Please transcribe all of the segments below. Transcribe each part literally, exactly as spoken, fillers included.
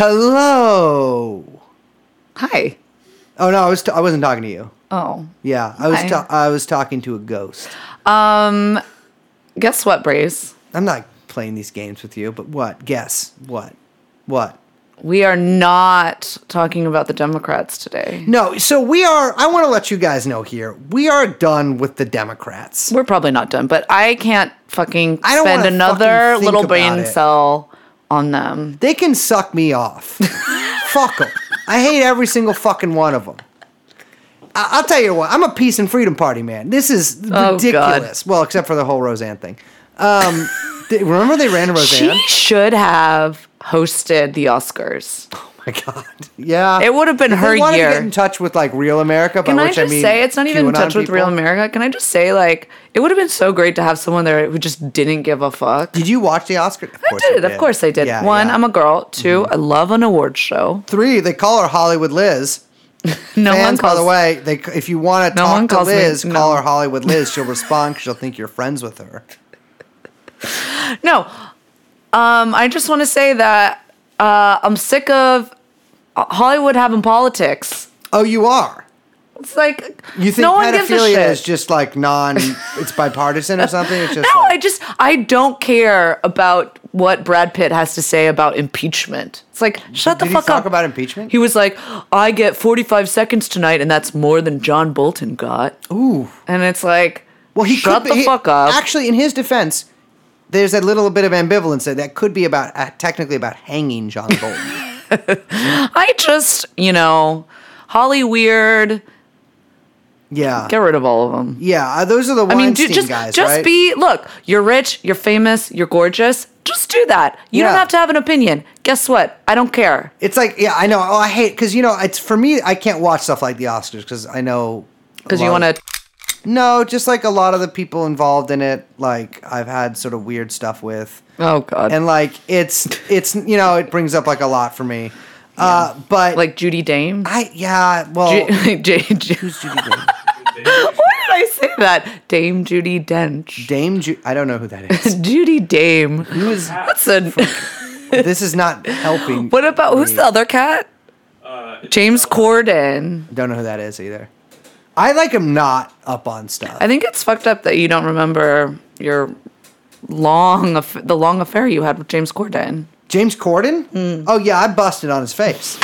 Hello. Hi. Oh no, I was t- I wasn't talking to you. Oh. Yeah, I was ta- I was talking to a ghost. Um, guess what, Brace? I'm not playing these games with you, but what? Guess what? What? We are not talking about the Democrats today. No, so we are, I want to let you guys know here, we are done with the Democrats. We're probably not done, but I can't fucking I don't spend another fucking little brain cell on them. They can suck me off. Fuck them. I hate every single fucking one of them. I- I'll tell you what, I'm a peace and freedom party, man. This is ridiculous. Oh, well, except for the whole Roseanne thing. Um, they, remember they ran Roseanne? She should have hosted the Oscars. Oh my God. Yeah. It would have been if her year. They wanted year. to get in touch with like real America. By Can which I just I mean, say, it's not even QAnon in touch with people. Real America. Can I just say like, it would have been so great to have someone there who just didn't give a fuck. Did you watch the Oscars? Of course I did. I did. Of course I did. Yeah, One, yeah. I'm a girl. Two, mm-hmm. I love an awards show. Three, they call her Hollywood Liz. no Fans, one calls. By the way, they, if you want to no talk to Liz, me. call no. her Hollywood Liz. She'll respond because she'll think you're friends with her. No. Um, I just want to say that uh, I'm sick of Hollywood having politics. Oh, you are? It's like you think no one gives a shit. Is just like non, it's bipartisan or something? It's just no, like, I just, I don't care about what Brad Pitt has to say about impeachment. It's like, shut the fuck up. Did he talk about impeachment? He was like, I get forty-five seconds tonight, and that's more than John Bolton got. Ooh. And it's like, well, he shut the fuck up. Actually, in his defense, there's a little bit of ambivalence there. That could be about, uh, technically about hanging John Bolton. I just, you know, Holly Weird. Yeah. Get rid of all of them. Yeah, those are the Weinstein I mean, do, just, guys, just right? be, look, you're rich, you're famous, you're gorgeous. Just do that. You yeah. don't have to have an opinion. Guess what? I don't care. It's like, yeah, I know. Oh, I hate, because, you know, it's for me, I can't watch stuff like the Oscars because I know. Because you want to. No, just like a lot of the people involved in it, like I've had sort of weird stuff with. Oh God! And like it's it's you know it brings up like a lot for me, yeah. uh, but like Judy Dame. I yeah well. Ju- J- J- who's Judy Dame? Why did I say that? Dame Judy Dench. Dame Ju- I don't know who that is. Judy Dame. Who is? That's a. This is not helping. What about me. Who's the other cat? Uh, James Corden. Don't know who that is either. I like him not up on stuff. I think it's fucked up that you don't remember your long, aff- the long affair you had with James Corden. James Corden? Mm. Oh yeah, I busted on his face.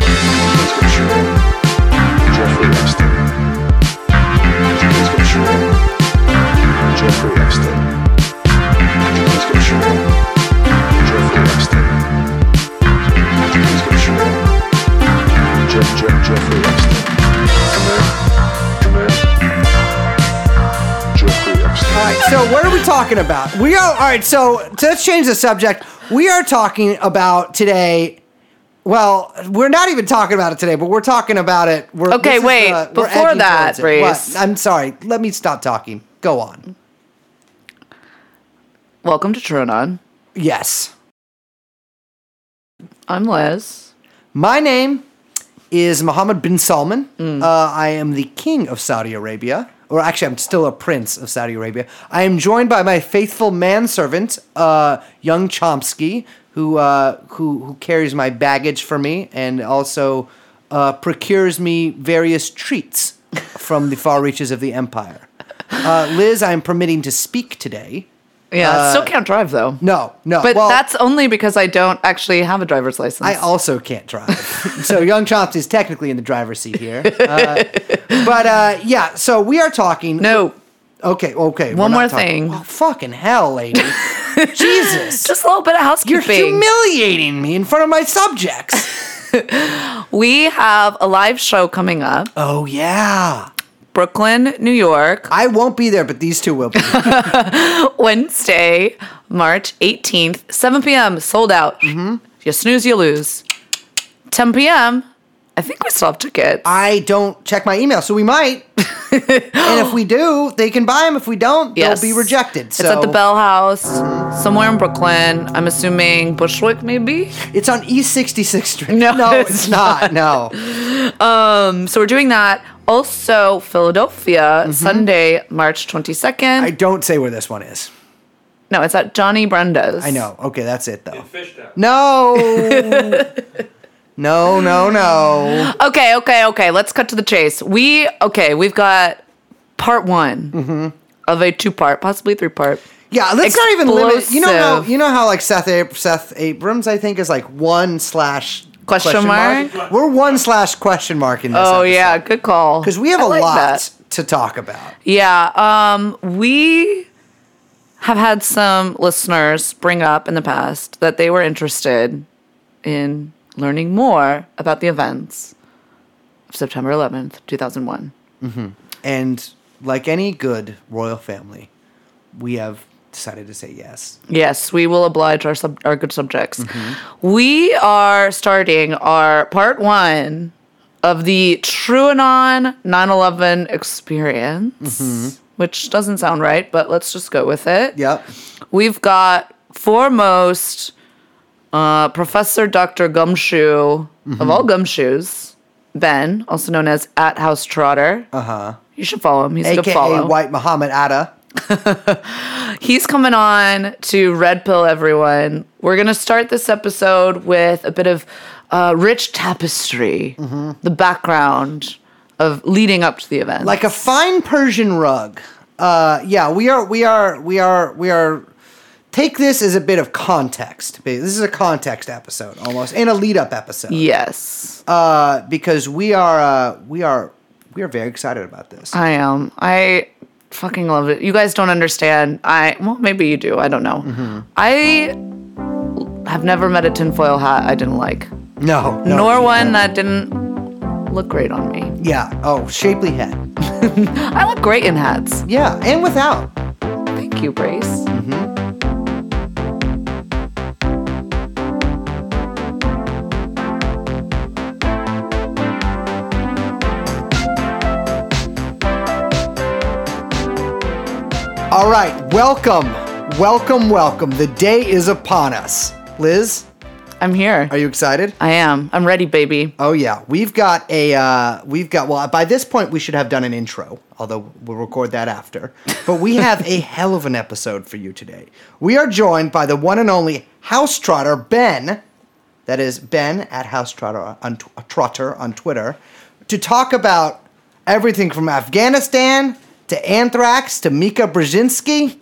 Jeffrey Epstein. Jeffrey Epstein. Jeffrey Epstein. Jeffrey Epstein. All right, so what are we talking about? We are, all right, so, so let's change the subject. We are talking about today, well, we're not even talking about it today, but we're talking about it. We're, okay, wait, the, before that, Brace. I'm sorry, let me stop talking. Go on. Welcome to Tronon. Yes. I'm Liz. My name is Mohammed bin Salman. Mm. Uh, I am the king of Saudi Arabia. Or actually, I'm still a prince of Saudi Arabia. I am joined by my faithful manservant, uh, young Chomsky, who, uh, who who carries my baggage for me and also uh, procures me various treats from the far reaches of the empire. Uh, Liz, I am permitting to speak today. Yeah, uh, still can't drive, though. No, no. But well, that's only because I don't actually have a driver's license. I also can't drive. So young Chomsky is technically in the driver's seat here. Uh, but, uh, yeah, so we are talking. No. Okay, okay. One more talking. thing. Oh, fucking hell, lady. Jesus. Just a little bit of housekeeping. You're humiliating me in front of my subjects. We have a live show coming up. Oh, yeah. Brooklyn, New York. I won't be there, but these two will be. Wednesday, March eighteenth, seven p.m., sold out. Mm-hmm. If you snooze, you lose. ten p.m., I think we still have tickets. I don't check my email, so we might. And if we do, they can buy them. If we don't, yes. they'll be rejected. So. It's at the Bell House, somewhere in Brooklyn. I'm assuming Bushwick, maybe? It's on East sixty-sixth Street. No, no it's, it's not. not. No. Um, so we're doing that. Also, Philadelphia, mm-hmm. Sunday, March twenty-second. I don't say where this one is. No, it's at Johnny Brundo's. I know. Okay, that's it, though. In Fishtown. No! no, no, no. Okay, okay, okay. Let's cut to the chase. We, okay, we've got part one mm-hmm. of a two-part, possibly three-part. Yeah, let's explosive. Not even limit. You know how you know how like Seth Ab- Seth Abrams, I think, is like one slash question, question mark? mark. We're one slash question mark in this. Oh episode. Yeah, good call. Because we have I a like lot that. to talk about. Yeah, um, we have had some listeners bring up in the past that they were interested in learning more about the events of September eleventh, two thousand one. Mm-hmm. And like any good royal family, we have decided to say yes. Yes, we will oblige our sub- our good subjects. Mm-hmm. We are starting our part one of the TrueAnon nine eleven experience, mm-hmm. which doesn't sound right, but let's just go with it. Yep. We've got foremost uh, Professor Doctor Gumshoe, mm-hmm. of all gumshoes, Ben, also known as at House Trotter. Uh-huh. You should follow him. He's a good follow. A K A White Muhammad Atta. He's coming on to Red Pill everyone. We're going to start this episode with a bit of uh, rich tapestry, mm-hmm. the background of leading up to the event. Like a fine Persian rug. Uh, yeah, we are, we are, we are, we are, take this as a bit of context. This is a context episode almost, and a lead up episode. Yes. Uh, because we are, uh, we are, we are very excited about this. I am. I... Fucking love it. You guys don't understand. I, well, maybe you do. I don't know. Mm-hmm. I have never met a tinfoil hat I didn't like. No. no Nor one that didn't look great on me. Yeah. Oh, shapely hat. I look great in hats. Yeah, and without. Thank you, Brace. Mm-hmm. All right, welcome, welcome, welcome. The day is upon us. Liz? I'm here. Are you excited? I am. I'm ready, baby. Oh, yeah. We've got a, uh, we've got, well, by this point, we should have done an intro, although we'll record that after. But we have a hell of an episode for you today. We are joined by the one and only House Trotter, Ben. That is Ben at House Trotter on, t- Trotter on Twitter, to talk about everything from Afghanistan to Anthrax, to Mika Brzezinski.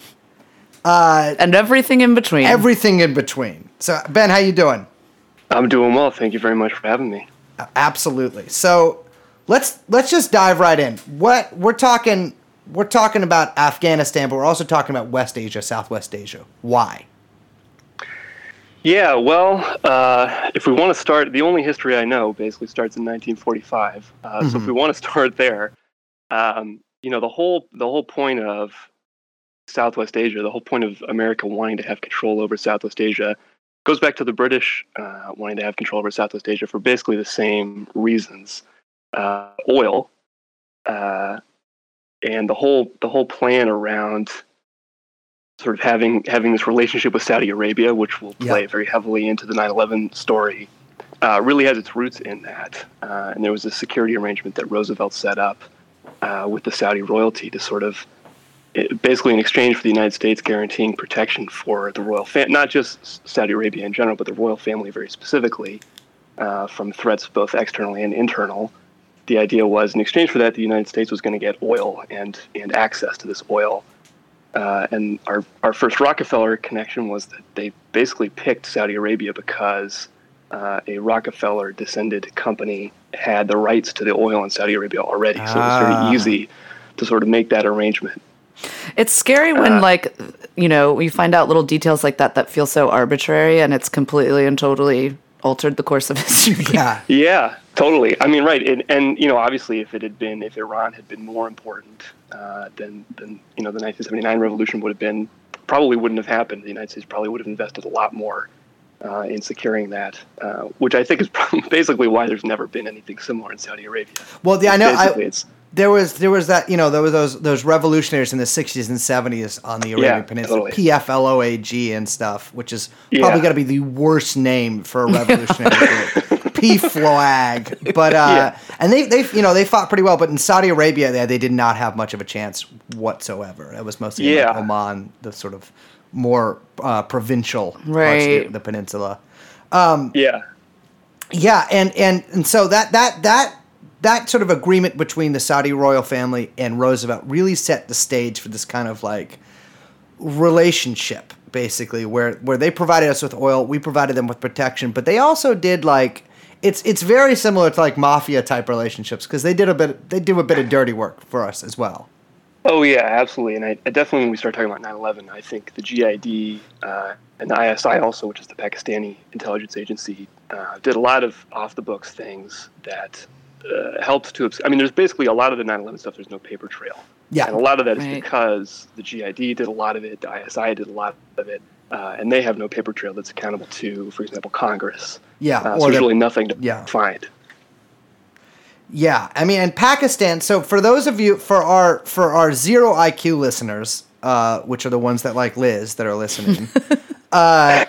Uh, and everything in between. Everything in between. So, Ben, how you doing? I'm doing well. Thank you very much for having me. Uh, absolutely. So, let's let's just dive right in. What we're talking we're talking about Afghanistan, but we're also talking about West Asia, Southwest Asia. Why? Yeah, well, uh, if we want to start, the only history I know basically starts in nineteen forty-five. Uh, mm-hmm. So, if we want to start there, um, you know, the whole the whole point of Southwest Asia, the whole point of America wanting to have control over Southwest Asia, goes back to the British uh, wanting to have control over Southwest Asia for basically the same reasons: uh, oil, uh, and the whole the whole plan around sort of having having this relationship with Saudi Arabia, which will play yep. very heavily into the nine eleven story, uh, really has its roots in that. Uh, and there was a security arrangement that Roosevelt set up Uh, with the Saudi royalty to sort of it, basically in exchange for the United States guaranteeing protection for the royal family, not just Saudi Arabia in general, but the royal family very specifically, uh, from threats both externally and internal. The idea was in exchange for that, the United States was going to get oil and and access to this oil. Uh, and our, our first Rockefeller connection was that they basically picked Saudi Arabia because Uh, a Rockefeller-descended company had the rights to the oil in Saudi Arabia already, ah. so it was very easy to sort of make that arrangement. It's scary when, uh, like, you know, you find out little details like that that feel so arbitrary, and it's completely and totally altered the course of history. Yeah, yeah, totally. I mean, right, and, and you know, obviously, if it had been, if Iran had been more important, uh, then then you know, the nineteen seventy-nine revolution would have been probably wouldn't have happened. The United States probably would have invested a lot more Uh, in securing that, uh, which I think is basically why there's never been anything similar in Saudi Arabia. Well, the, I know I, it's, there was there was that you know there were those those revolutionaries in the sixties and seventies on the Arabian yeah, Peninsula, totally. P F L O A G and stuff, which is probably yeah. got to be the worst name for a revolutionary group, P F L O A G. But uh, yeah. and they they you know they fought pretty well, but in Saudi Arabia they they did not have much of a chance whatsoever. It was mostly yeah. like Oman, the sort of more uh, provincial right. parts of the peninsula. Um, yeah. Yeah, and, and, and so that that that that sort of agreement between the Saudi royal family and Roosevelt really set the stage for this kind of like relationship, basically, where where they provided us with oil, we provided them with protection, but they also did like it's it's very similar to like mafia type relationships because they did a bit they do a bit of dirty work for us as well. Oh yeah, absolutely, and I, I definitely when we start talking about nine eleven, I think the G I D uh, and the I S I also, which is the Pakistani intelligence agency, uh, did a lot of off-the-books things that uh, helped to. Obs- I mean, there's basically a lot of the nine eleven stuff. There's no paper trail. Yeah, and a lot of that is right. because the G I D did a lot of it, the I S I did a lot of it, uh, and they have no paper trail that's accountable to, for example, Congress. Yeah, uh, so there's really nothing to yeah. find. Yeah, I mean, and Pakistan, so for those of you, for our for our zero I Q listeners, uh, which are the ones that like Liz that are listening, uh,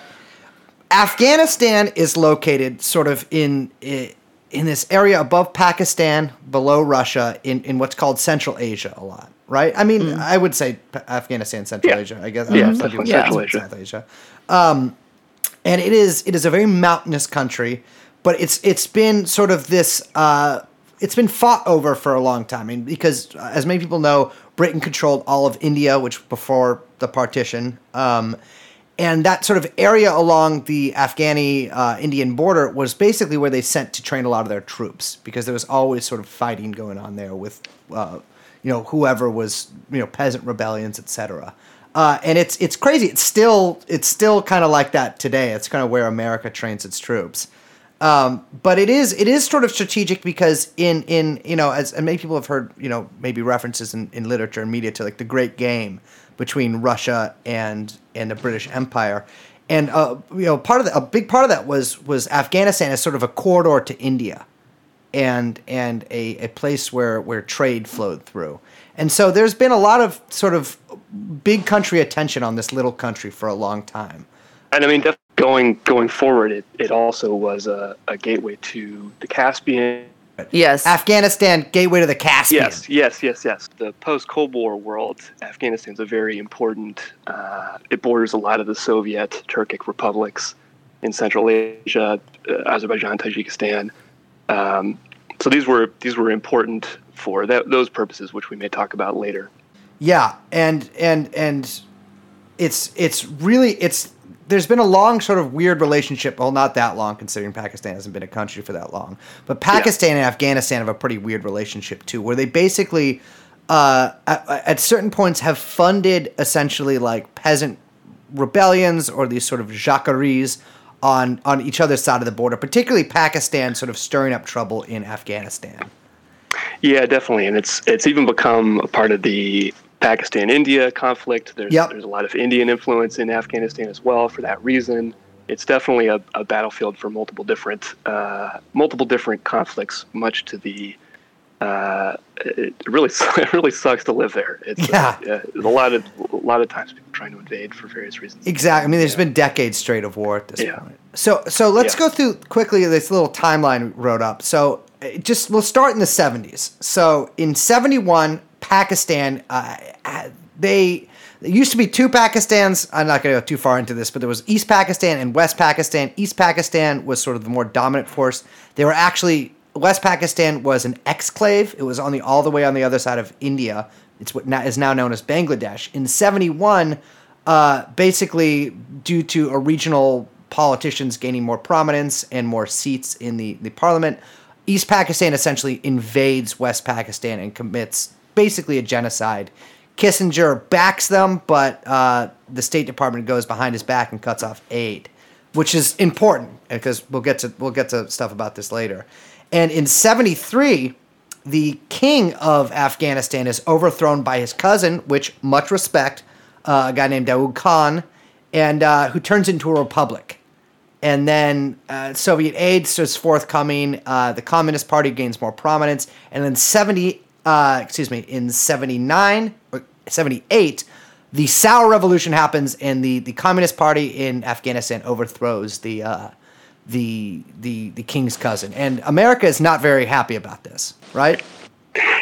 Afghanistan is located sort of in in this area above Pakistan, below Russia, in, in what's called Central Asia a lot, right? I mean, mm. I would say Afghanistan, Central yeah. Asia, I guess. I yeah, don't know Central, Central Asia. South Asia. Um, and it is, it is a very mountainous country, but it's it's been sort of this... Uh, It's been fought over for a long time, I mean, because uh, as many people know, Britain controlled all of India, which before the partition, um, and that sort of area along the Afghani uh, Indian border was basically where they sent to train a lot of their troops, because there was always sort of fighting going on there with, uh, you know, whoever was, you know, peasant rebellions, et cetera. Uh, and it's it's crazy. It's still it's still kind of like that today. It's kind of where America trains its troops. Um, but it is it is sort of strategic because in, in you know as and many people have heard you know maybe references in, in literature and media to like the great game between Russia and and the British Empire, and uh, you know part of the, a big part of that was was Afghanistan as sort of a corridor to India, and and a, a place where, where trade flowed through, and so there's been a lot of sort of big country attention on this little country for a long time. And I mean, definitely going going forward, it, it also was a, a gateway to the Caspian. Yes. Afghanistan, gateway to the Caspian. Yes, yes, yes, yes. The post-Cold War world, Afghanistan's a very important, uh, it borders a lot of the Soviet, Turkic republics in Central Asia, uh, Azerbaijan, Tajikistan. Um, so these were these were important for that, those purposes, which we may talk about later. Yeah, and and and it's it's really, it's... There's been a long sort of weird relationship, well, not that long, considering Pakistan hasn't been a country for that long. But Pakistan yeah. and Afghanistan have a pretty weird relationship, too, where they basically, uh, at, at certain points, have funded essentially like peasant rebellions or these sort of jacqueries on, on each other's side of the border, particularly Pakistan sort of stirring up trouble in Afghanistan. Yeah, definitely. And it's it's even become a part of the Pakistan-India conflict. There's yep. there's a lot of Indian influence in Afghanistan as well. For that reason, it's definitely a, a battlefield for multiple different uh, multiple different conflicts. Much to the uh, it really it really sucks to live there. It's yeah. uh, uh, a lot of a lot of times people trying to invade for various reasons. Exactly. I mean, there's yeah. been decades straight of war at this yeah. point. So so let's yeah. go through quickly this little timeline we wrote up. So just we'll start in the seventies. So in seventy-one. Pakistan, uh, they there used to be two Pakistans. I'm not going to go too far into this, but there was East Pakistan and West Pakistan. East Pakistan was sort of the more dominant force. They were actually, West Pakistan was an exclave. It was on the all the way on the other side of India. It's what now, is now known as Bangladesh. In seventy-one, uh, basically due to a regional politicians gaining more prominence and more seats in the, the parliament, East Pakistan essentially invades West Pakistan and commits basically a genocide. Kissinger backs them, but uh, the State Department goes behind his back and cuts off aid, which is important because we'll get to we'll get to stuff about this later. And in seventy-three, the king of Afghanistan is overthrown by his cousin, which much respect, uh, a guy named Daoud Khan, and uh, who turns into a republic. And then uh, Soviet aid starts forthcoming. Uh, the Communist Party gains more prominence, and then seventy. Uh, excuse me, in seventy-nine or seventy-eight, the Sour Revolution happens, and the, the Communist Party in Afghanistan overthrows the uh, the the the king's cousin. And America is not very happy about this, right?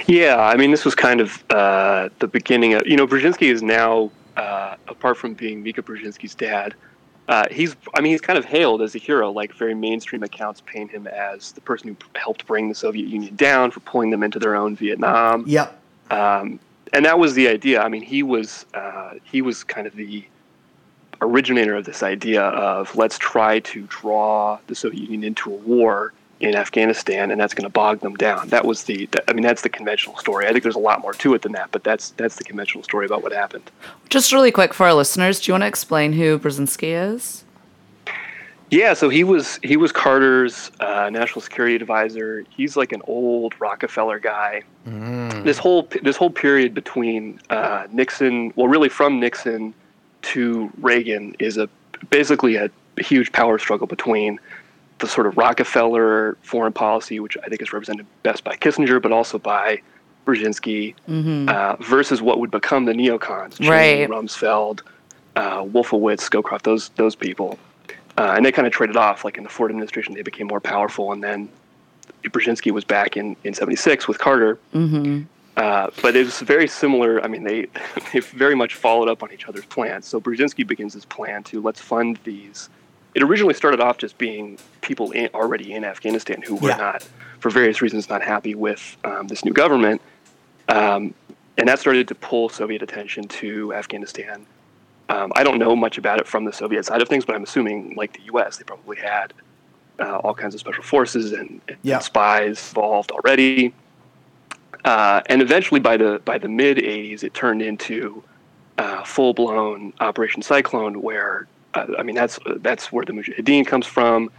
Yeah, I mean, this was kind of uh, the beginning of, you know, Brzezinski is now uh, apart from being Mika Brzezinski's dad, uh, he's, I mean, he's kind of hailed as a hero. Like, very mainstream accounts paint him as the person who helped bring the Soviet Union down, for pulling them into their own Vietnam. Yep. Um, and that was the idea. I mean, he was, uh, he was kind of the originator of this idea of, let's try to draw the Soviet Union into a war in Afghanistan, and that's going to bog them down. That was the, I mean, that's the conventional story. I think there's a lot more to it than that, but that's that's the conventional story about what happened. Just really quick for our listeners, do you want to explain who Brzezinski is? Yeah, so he was he was Carter's uh, national security advisor. He's like an old Rockefeller guy. Mm. This whole this whole period between uh, Nixon, well, really from Nixon to Reagan, is a basically a huge power struggle between the sort of Rockefeller foreign policy, which I think is represented best by Kissinger, but also by Brzezinski, mm-hmm. uh, versus what would become the neocons, right. Rumsfeld, uh, Wolfowitz, Scowcroft, those those people. Uh, and they kind of traded off. Like in the Ford administration, they became more powerful, and then Brzezinski was back in, in seventy-six with Carter. Mm-hmm. Uh, but it was very similar. I mean, they, they very much followed up on each other's plans. So Brzezinski begins his plan to, let's fund these. It originally started off just being people in, already in Afghanistan who were yeah. not, for various reasons, not happy with um, this new government. Um, and that started to pull Soviet attention to Afghanistan. Um, I don't know much about it from the Soviet side of things, but I'm assuming, like the U S, they probably had uh, all kinds of special forces and, and yeah. spies involved already. Uh, and eventually, by the by the mid-eighties, it turned into uh, full-blown Operation Cyclone, where Uh, I mean, that's that's where the Mujahideen comes from.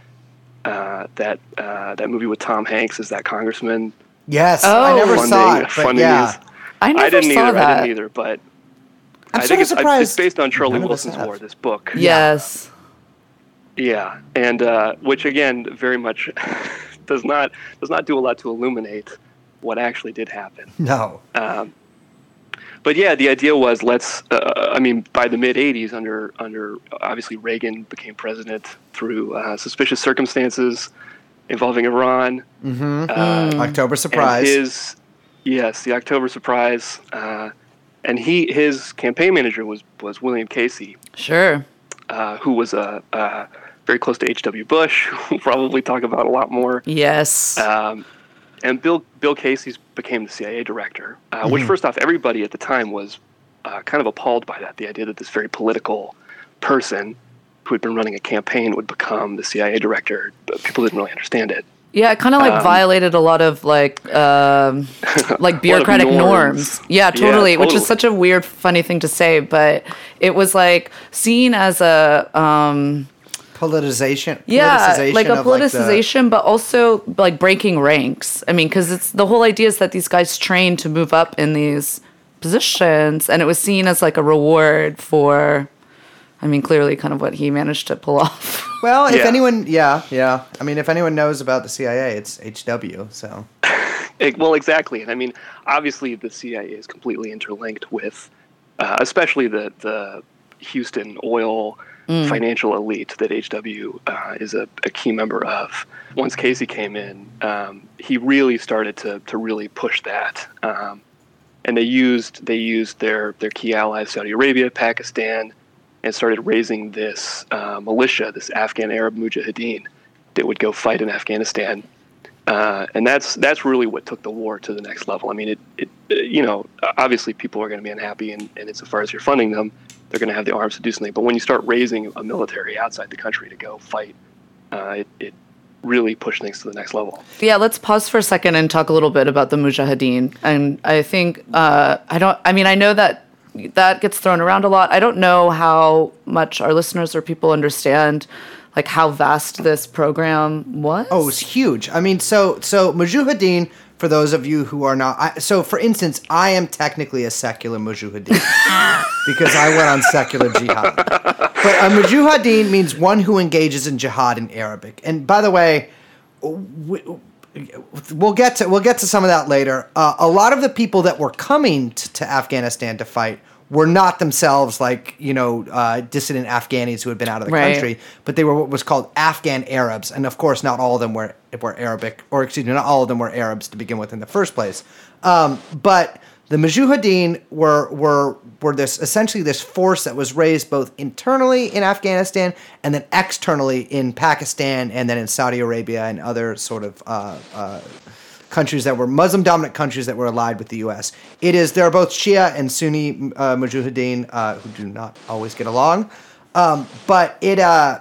Uh, that uh, that movie with Tom Hanks is that congressman. Yes, oh, I never funding, saw it. But yeah. these, I never I didn't saw either. That. I didn't either. But I'm I think it's, I, it's based on Charlie Wilson's War. This book. Yes. Yeah, and uh, which again very much does not does not do a lot to illuminate what actually did happen. No. Um, But yeah, the idea was let's. Uh, I mean, by the mid eighties, under under obviously Reagan became president through uh, suspicious circumstances involving Iran. Mm-hmm. Uh, October Surprise. His yes, the October Surprise, uh, and he his campaign manager was was William Casey. Sure. Uh, who was a uh, uh, very close to H W Bush, who we'll probably talk about a lot more. Yes. Um, And Bill Bill Casey became the C I A director, uh, mm-hmm. which, first off, everybody at the time was uh, kind of appalled by that, the idea that this very political person who had been running a campaign would become the C I A director. But people didn't really understand it. Yeah, it kind of like um, violated a lot of like um, like bureaucratic norms. norms. Yeah, totally, yeah, totally. Which is such a weird, funny thing to say, but it was like seen as a Um, Politicization, yeah, politicization like a politicization, like the, but also like breaking ranks. I mean, because it's the whole idea is that these guys train to move up in these positions, and it was seen as like a reward for, I mean, clearly kind of what he managed to pull off. Well, if yeah. anyone, yeah, yeah. I mean, if anyone knows about the C I A, it's H W. So, it, well, exactly, and I mean, obviously, the C I A is completely interlinked with, uh, especially the the Houston oil. Mm. Financial elite that H W uh, is a, a key member of. Once Casey came in, um, he really started to to really push that, um, and they used they used their their key allies, Saudi Arabia, Pakistan, and started raising this uh, militia, this Afghan Arab Mujahideen, that would go fight in Afghanistan, uh, and that's that's really what took the war to the next level. I mean, it, it you know obviously people are going to be unhappy, and and insofar as you're funding them, they're going to have the arms to do something. But when you start raising a military outside the country to go fight, uh, it, it really pushed things to the next level. Yeah, let's pause for a second and talk a little bit about the Mujahideen. And I think, uh, I don't, I mean, I know that that gets thrown around a lot. I don't know how much our listeners or people understand like how vast this program was. Oh, it was huge. I mean, so, so Mujahideen, for those of you who are not, I, so for instance, I am technically a secular Mujahideen because I went on secular jihad. But a Mujahideen means one who engages in jihad in Arabic. And by the way, we, we'll get to we'll get to some of that later. Uh, a lot of the people that were coming to, to Afghanistan to fight were not themselves like, you know, uh, dissident Afghanis who had been out of the right. country, but they were what was called Afghan Arabs. And of course, not all of them were were Arabic, or excuse me, not all of them were Arabs to begin with in the first place. Um, but The Mujahideen were were were this essentially this force that was raised both internally in Afghanistan and then externally in Pakistan and then in Saudi Arabia and other sort of uh, uh, countries that were Muslim-dominant countries that were allied with the U S. It is there are both Shia and Sunni uh, Mujahideen uh, who do not always get along, um, but it uh,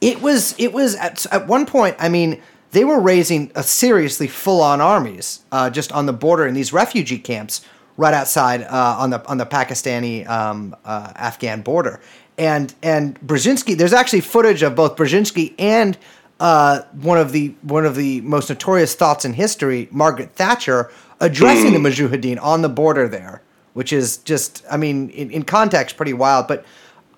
it was it was at, at one point I mean. They were raising a seriously full-on armies uh, just on the border in these refugee camps right outside uh, on the on the Pakistani um, uh, Afghan border. And and Brzezinski, there's actually footage of both Brzezinski and uh, one of the one of the most notorious thoughts in history, Margaret Thatcher, addressing the Mujahideen on the border there, which is just, I mean, in, in context, pretty wild. But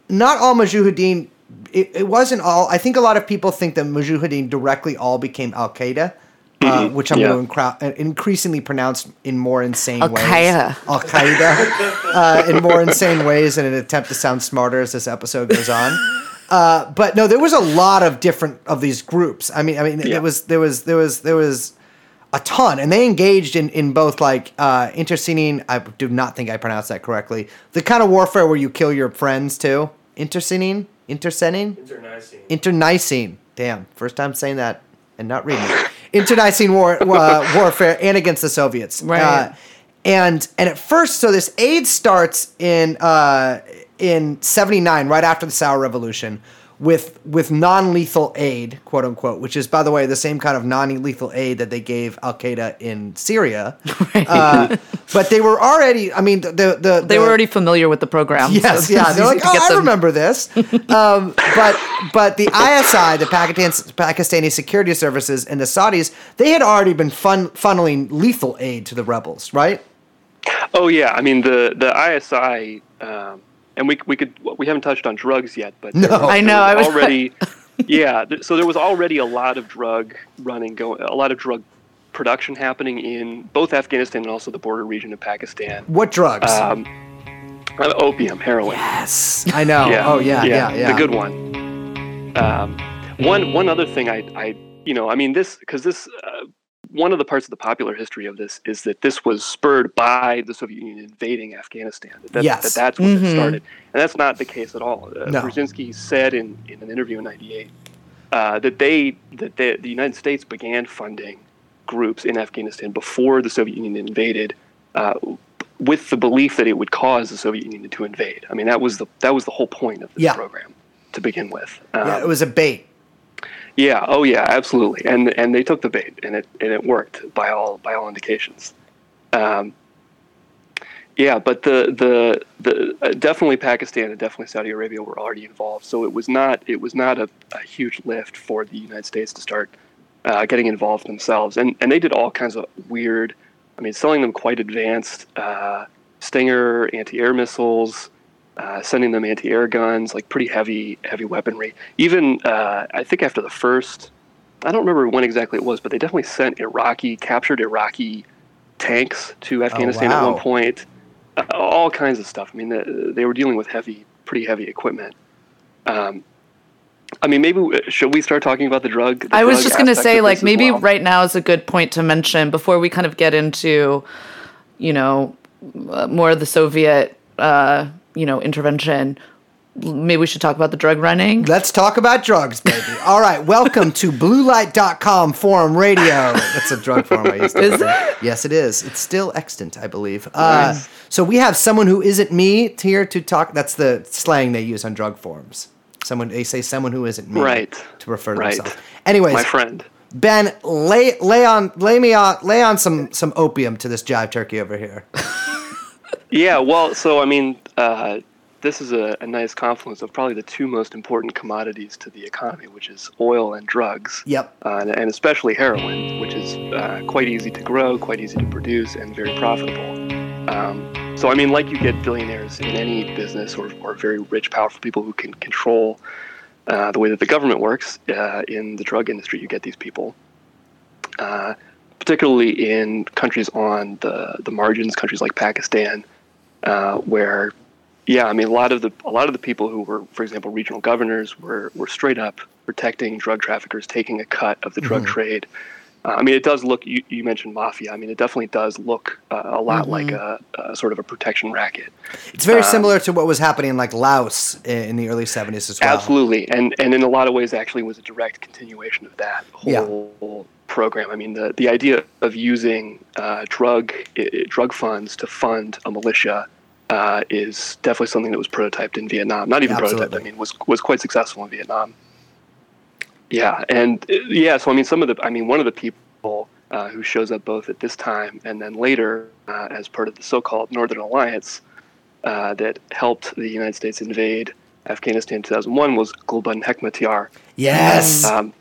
not all Mujahideen. It, it wasn't all. I think a lot of people think that Mujahideen directly all became Al Qaeda, uh, which I'm yeah. going to incra- increasingly pronounce in more insane Al-Qaeda. ways. Al Qaeda, uh, in more insane ways, in an attempt to sound smarter as this episode goes on. Uh, but no, there was a lot of different of these groups. I mean, I mean, yeah. there was there was there was there was a ton, and they engaged in in both like uh, interceding. I do not think I pronounced that correctly. The kind of warfare where you kill your friends too. Interceding. Interceding? Internecine. Internecine. Damn. First time saying that and not reading it. Internecine war, uh, warfare and against the Soviets. Right. Uh, and and at first, so this aid starts in uh, in seventy-nine, right after the Sour Revolution, with with non-lethal aid, quote unquote, which is, by the way, the same kind of non-lethal aid that they gave Al-Qaeda in Syria. Right. Uh, but they were already, I mean, the... the, the they were the, already familiar with the program. Yes, so yeah. They're like, oh, I them. remember this. um, but but the I S I, the Pakistani Security Services, and the Saudis, they had already been fun, funneling lethal aid to the rebels, right? Oh, yeah. I mean, the, the I S I... Um, And we we could we haven't touched on drugs yet, but no, there was, I know there was I was already, yeah. Th- so there was already a lot of drug running, going, a lot of drug production happening in both Afghanistan and also the border region of Pakistan. What drugs? Um, opium, heroin. Yes, I know. Yeah. Oh yeah, yeah, yeah, yeah. The good one. Um, one one other thing I I you know I mean this because this. Uh, One of the parts of the popular history of this is that this was spurred by the Soviet Union invading Afghanistan. That, yes. That that's when mm-hmm. it started. And that's not the case at all. Uh, no. Brzezinski said in, in an interview in ninety-eight uh, that they that they, the United States began funding groups in Afghanistan before the Soviet Union invaded uh, with the belief that it would cause the Soviet Union to invade. I mean, that was the, that was the whole point of this yeah. program to begin with. Um, yeah, it was a bait. Yeah. Oh, yeah. Absolutely. And and they took the bait, and it and it worked by all by all indications. Um, yeah. But the the the uh, definitely Pakistan and definitely Saudi Arabia were already involved, so it was not it was not a, a huge lift for the United States to start uh, getting involved themselves. And and they did all kinds of weird. I mean, selling them quite advanced uh, Stinger anti-air missiles. Uh, sending them anti-air guns, like pretty heavy, heavy weaponry. Even uh, I think after the first, I don't remember when exactly it was, but they definitely sent Iraqi, captured Iraqi tanks to Afghanistan oh, wow. at one point. Uh, all kinds of stuff. I mean, the, they were dealing with heavy, pretty heavy equipment. Um, I mean, maybe should we start talking about the drug? The I was drug just going to say, like, maybe well? right now is a good point to mention before we kind of get into, you know, uh, more of the Soviet. Uh, you know, intervention. Maybe we should talk about the drug running. Let's talk about drugs, baby. All right. Welcome to blue light dot com forum radio. That's a drug forum I used to Is it? Yes, it is. It's still extant, I believe. Nice. Uh, so we have someone who isn't me here to talk. That's the slang they use on drug forums. Someone, they say someone who isn't me right. to refer to right. themselves. Anyways. My friend. Ben, lay, lay on, lay me on, lay on some, some opium to this jive turkey over here. Yeah, well, so, I mean, uh, this is a, a nice confluence of probably the two most important commodities to the economy, which is oil and drugs. Yep. Uh, and, and especially heroin, which is uh, quite easy to grow, quite easy to produce, and very profitable. Um, so, I mean, like you get billionaires in any business or, or very rich, powerful people who can control uh, the way that the government works uh, in the drug industry, you get these people. Uh, particularly in countries on the, the margins, countries like Pakistan, uh, where, yeah, I mean, a lot of the a lot of the people who were, for example, regional governors were, were straight up protecting drug traffickers, taking a cut of the drug mm-hmm. trade, Uh, I mean, it does look, you, you mentioned mafia. I mean, it definitely does look uh, a lot mm-hmm. like a, a sort of a protection racket. It's very um, similar to what was happening in like Laos in the early seventies as well. Absolutely. And and in a lot of ways, actually, was a direct continuation of that whole yeah. program. I mean, the, the idea of using uh, drug it, drug funds to fund a militia uh, is definitely something that was prototyped in Vietnam. Not even Absolutely. prototyped. I mean, was was quite successful in Vietnam. Yeah, and yeah, so I mean, some of the, I mean, one of the people uh, who shows up both at this time and then later uh, as part of the so-called Northern Alliance uh, that helped the United States invade Afghanistan in two thousand one was Gulbuddin Hekmatyar. Yes. Um,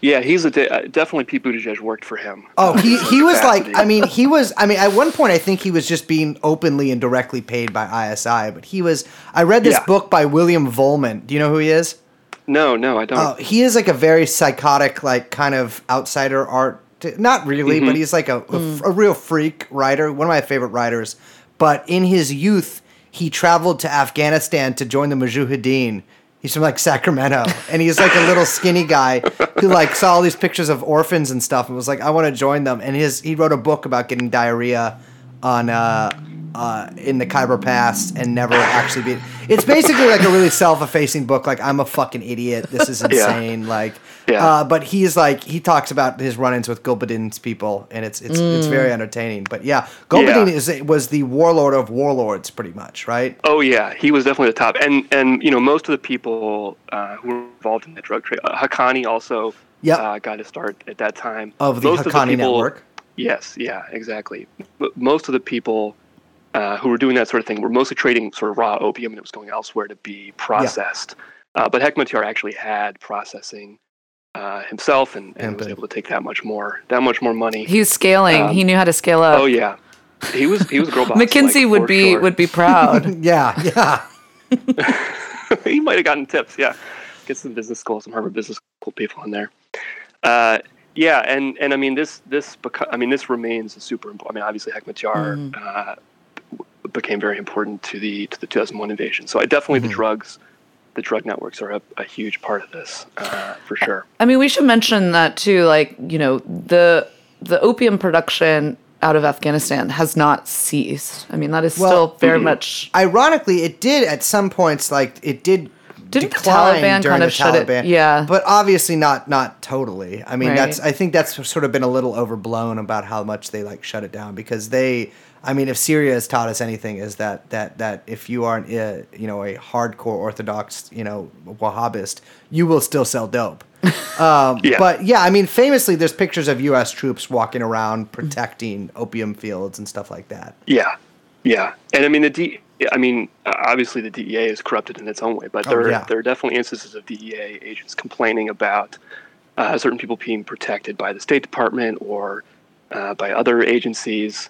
yeah, he's a de- definitely Pete Buttigieg worked for him. Oh, uh, he, he was like, I mean, he was, I mean, at one point I think he was just being openly and directly paid by I S I, but he was, I read this yeah. book by William Volman. Do you know who he is? No, no, I don't. Oh, he is like a very psychotic, like kind of outsider art. Not really, mm-hmm. but he's like a, a, mm. a real freak writer. One of my favorite writers. But in his youth, he traveled to Afghanistan to join the Mujahideen. He's from like Sacramento, and he's like a little skinny guy who like saw all these pictures of orphans and stuff, and was like, I want to join them. And his he wrote a book about getting diarrhea on. Uh, Uh, in the Khyber Pass and never actually be. It's basically like a really self-effacing book. Like, I'm a fucking idiot. This is insane. Yeah. Like, yeah. Uh, but he's like, he talks about his run-ins with Gulbuddin's people, and it's it's mm. it's very entertaining. But yeah, Gulbuddin yeah. is was the warlord of warlords, pretty much, right? Oh yeah, he was definitely the top. And and you know, most of the people uh, who were involved in the drug trade, uh, Haqqani also yep. uh, got his start at that time of the most Haqqani of the people, network. Yes, yeah, exactly. But most of the people. Uh, who were doing that sort of thing were mostly trading sort of raw opium, and it was going elsewhere to be processed. Yeah. Uh, but Hekmatyar actually had processing uh, himself, and, and was able to take that much more, that much more money. He was scaling. Um, he knew how to scale up. Oh yeah, he was. He was a girl boss. McKinsey like, would be sure. would be proud. yeah, yeah. He might have gotten tips. Yeah, get some business school, some Harvard business school people in there. Uh, yeah, and and I mean this this beca- I mean this remains a super important. I mean obviously Hekmatyar. Mm. Uh, became very important to the to the two thousand one invasion. So I definitely mm-hmm. the drugs, the drug networks are a, a huge part of this uh, for sure. I mean, we should mention that too. Like you know, the the opium production out of Afghanistan has not ceased. I mean, that is well, still very mm-hmm. much. Ironically, it did at some points. Like it did. Didn't the Taliban kind of shut it? Yeah, but obviously not not totally. I mean, right. that's I think that's sort of been a little overblown about how much they like shut it down because they. I mean, if Syria has taught us anything, is that that that if you aren't, uh, you know, a hardcore Orthodox, you know, Wahhabist, you will still sell dope. Um, yeah. But yeah, I mean, famously, there's pictures of U S troops walking around protecting opium fields and stuff like that. Yeah, yeah, and I mean the D. I mean, obviously the D E A is corrupted in its own way, but there oh, yeah. are, there are definitely instances of D E A agents complaining about uh, certain people being protected by the State Department or uh, by other agencies.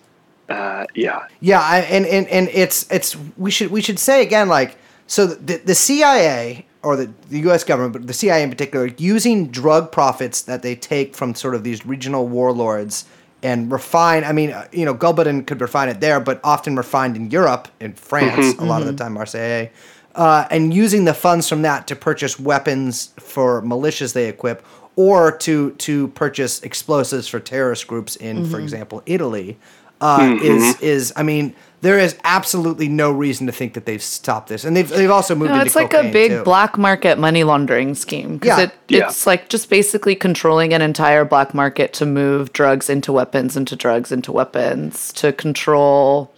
Uh, yeah, yeah, I, and, and and it's it's we should we should say again like so the the C I A or the, the U S government, but the C I A in particular, using drug profits that they take from sort of these regional warlords and refine. I mean, you know, Gulbuddin could refine it there, but often refined in Europe, in France, mm-hmm, a lot mm-hmm. of the time, Marseille, uh, and using the funds from that to purchase weapons for militias they equip, or to to purchase explosives for terrorist groups in, mm-hmm. for example, Italy. Uh, mm-hmm. Is is I mean there is absolutely no reason to think that they've stopped this, and they've they've also moved no, into cocaine. It's like a big too. black market money laundering scheme because yeah. it yeah. it's like just basically controlling an entire black market to move drugs into weapons, into drugs into weapons, to control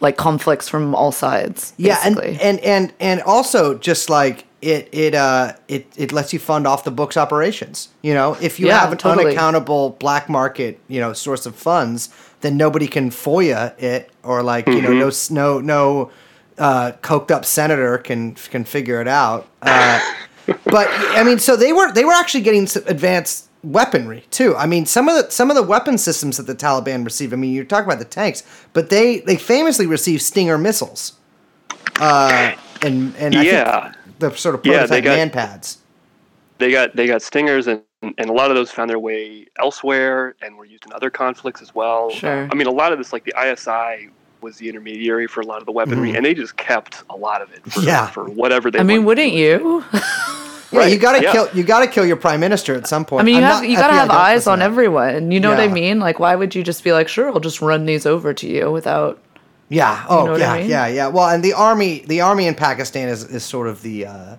like conflicts from all sides. Yeah, and, and and and also just like it it uh it it lets you fund off the books operations. You know, if you yeah, have an totally. unaccountable black market you know source of funds. Then nobody can FOIA it, or like you mm-hmm. know, no, no, no, uh, coked up senator can can figure it out. Uh, but I mean, so they were they were actually getting advanced weaponry too. I mean, some of the some of the weapon systems that the Taliban received. I mean, you're talking about the tanks, but they, they famously received Stinger missiles, uh, and and I yeah, think the sort of prototype yeah, man pads. They got they got Stingers, and, and a lot of those found their way elsewhere and were used in other conflicts as well. Sure. I mean, a lot of this, like the I S I was the intermediary for a lot of the weaponry, mm-hmm. and they just kept a lot of it for, yeah. for whatever they wanted. I mean, wouldn't you? Yeah, right. you gotta yeah. kill. You gotta kill your prime minister at some point. I mean, you, have, you gotta have eyes on everyone. You know yeah. what I mean? Like, why would you just be like, sure, I'll just run these over to you without? Yeah. Oh, you know yeah, I mean? yeah, yeah. Well, and the army, the army in Pakistan is, is sort of the, uh,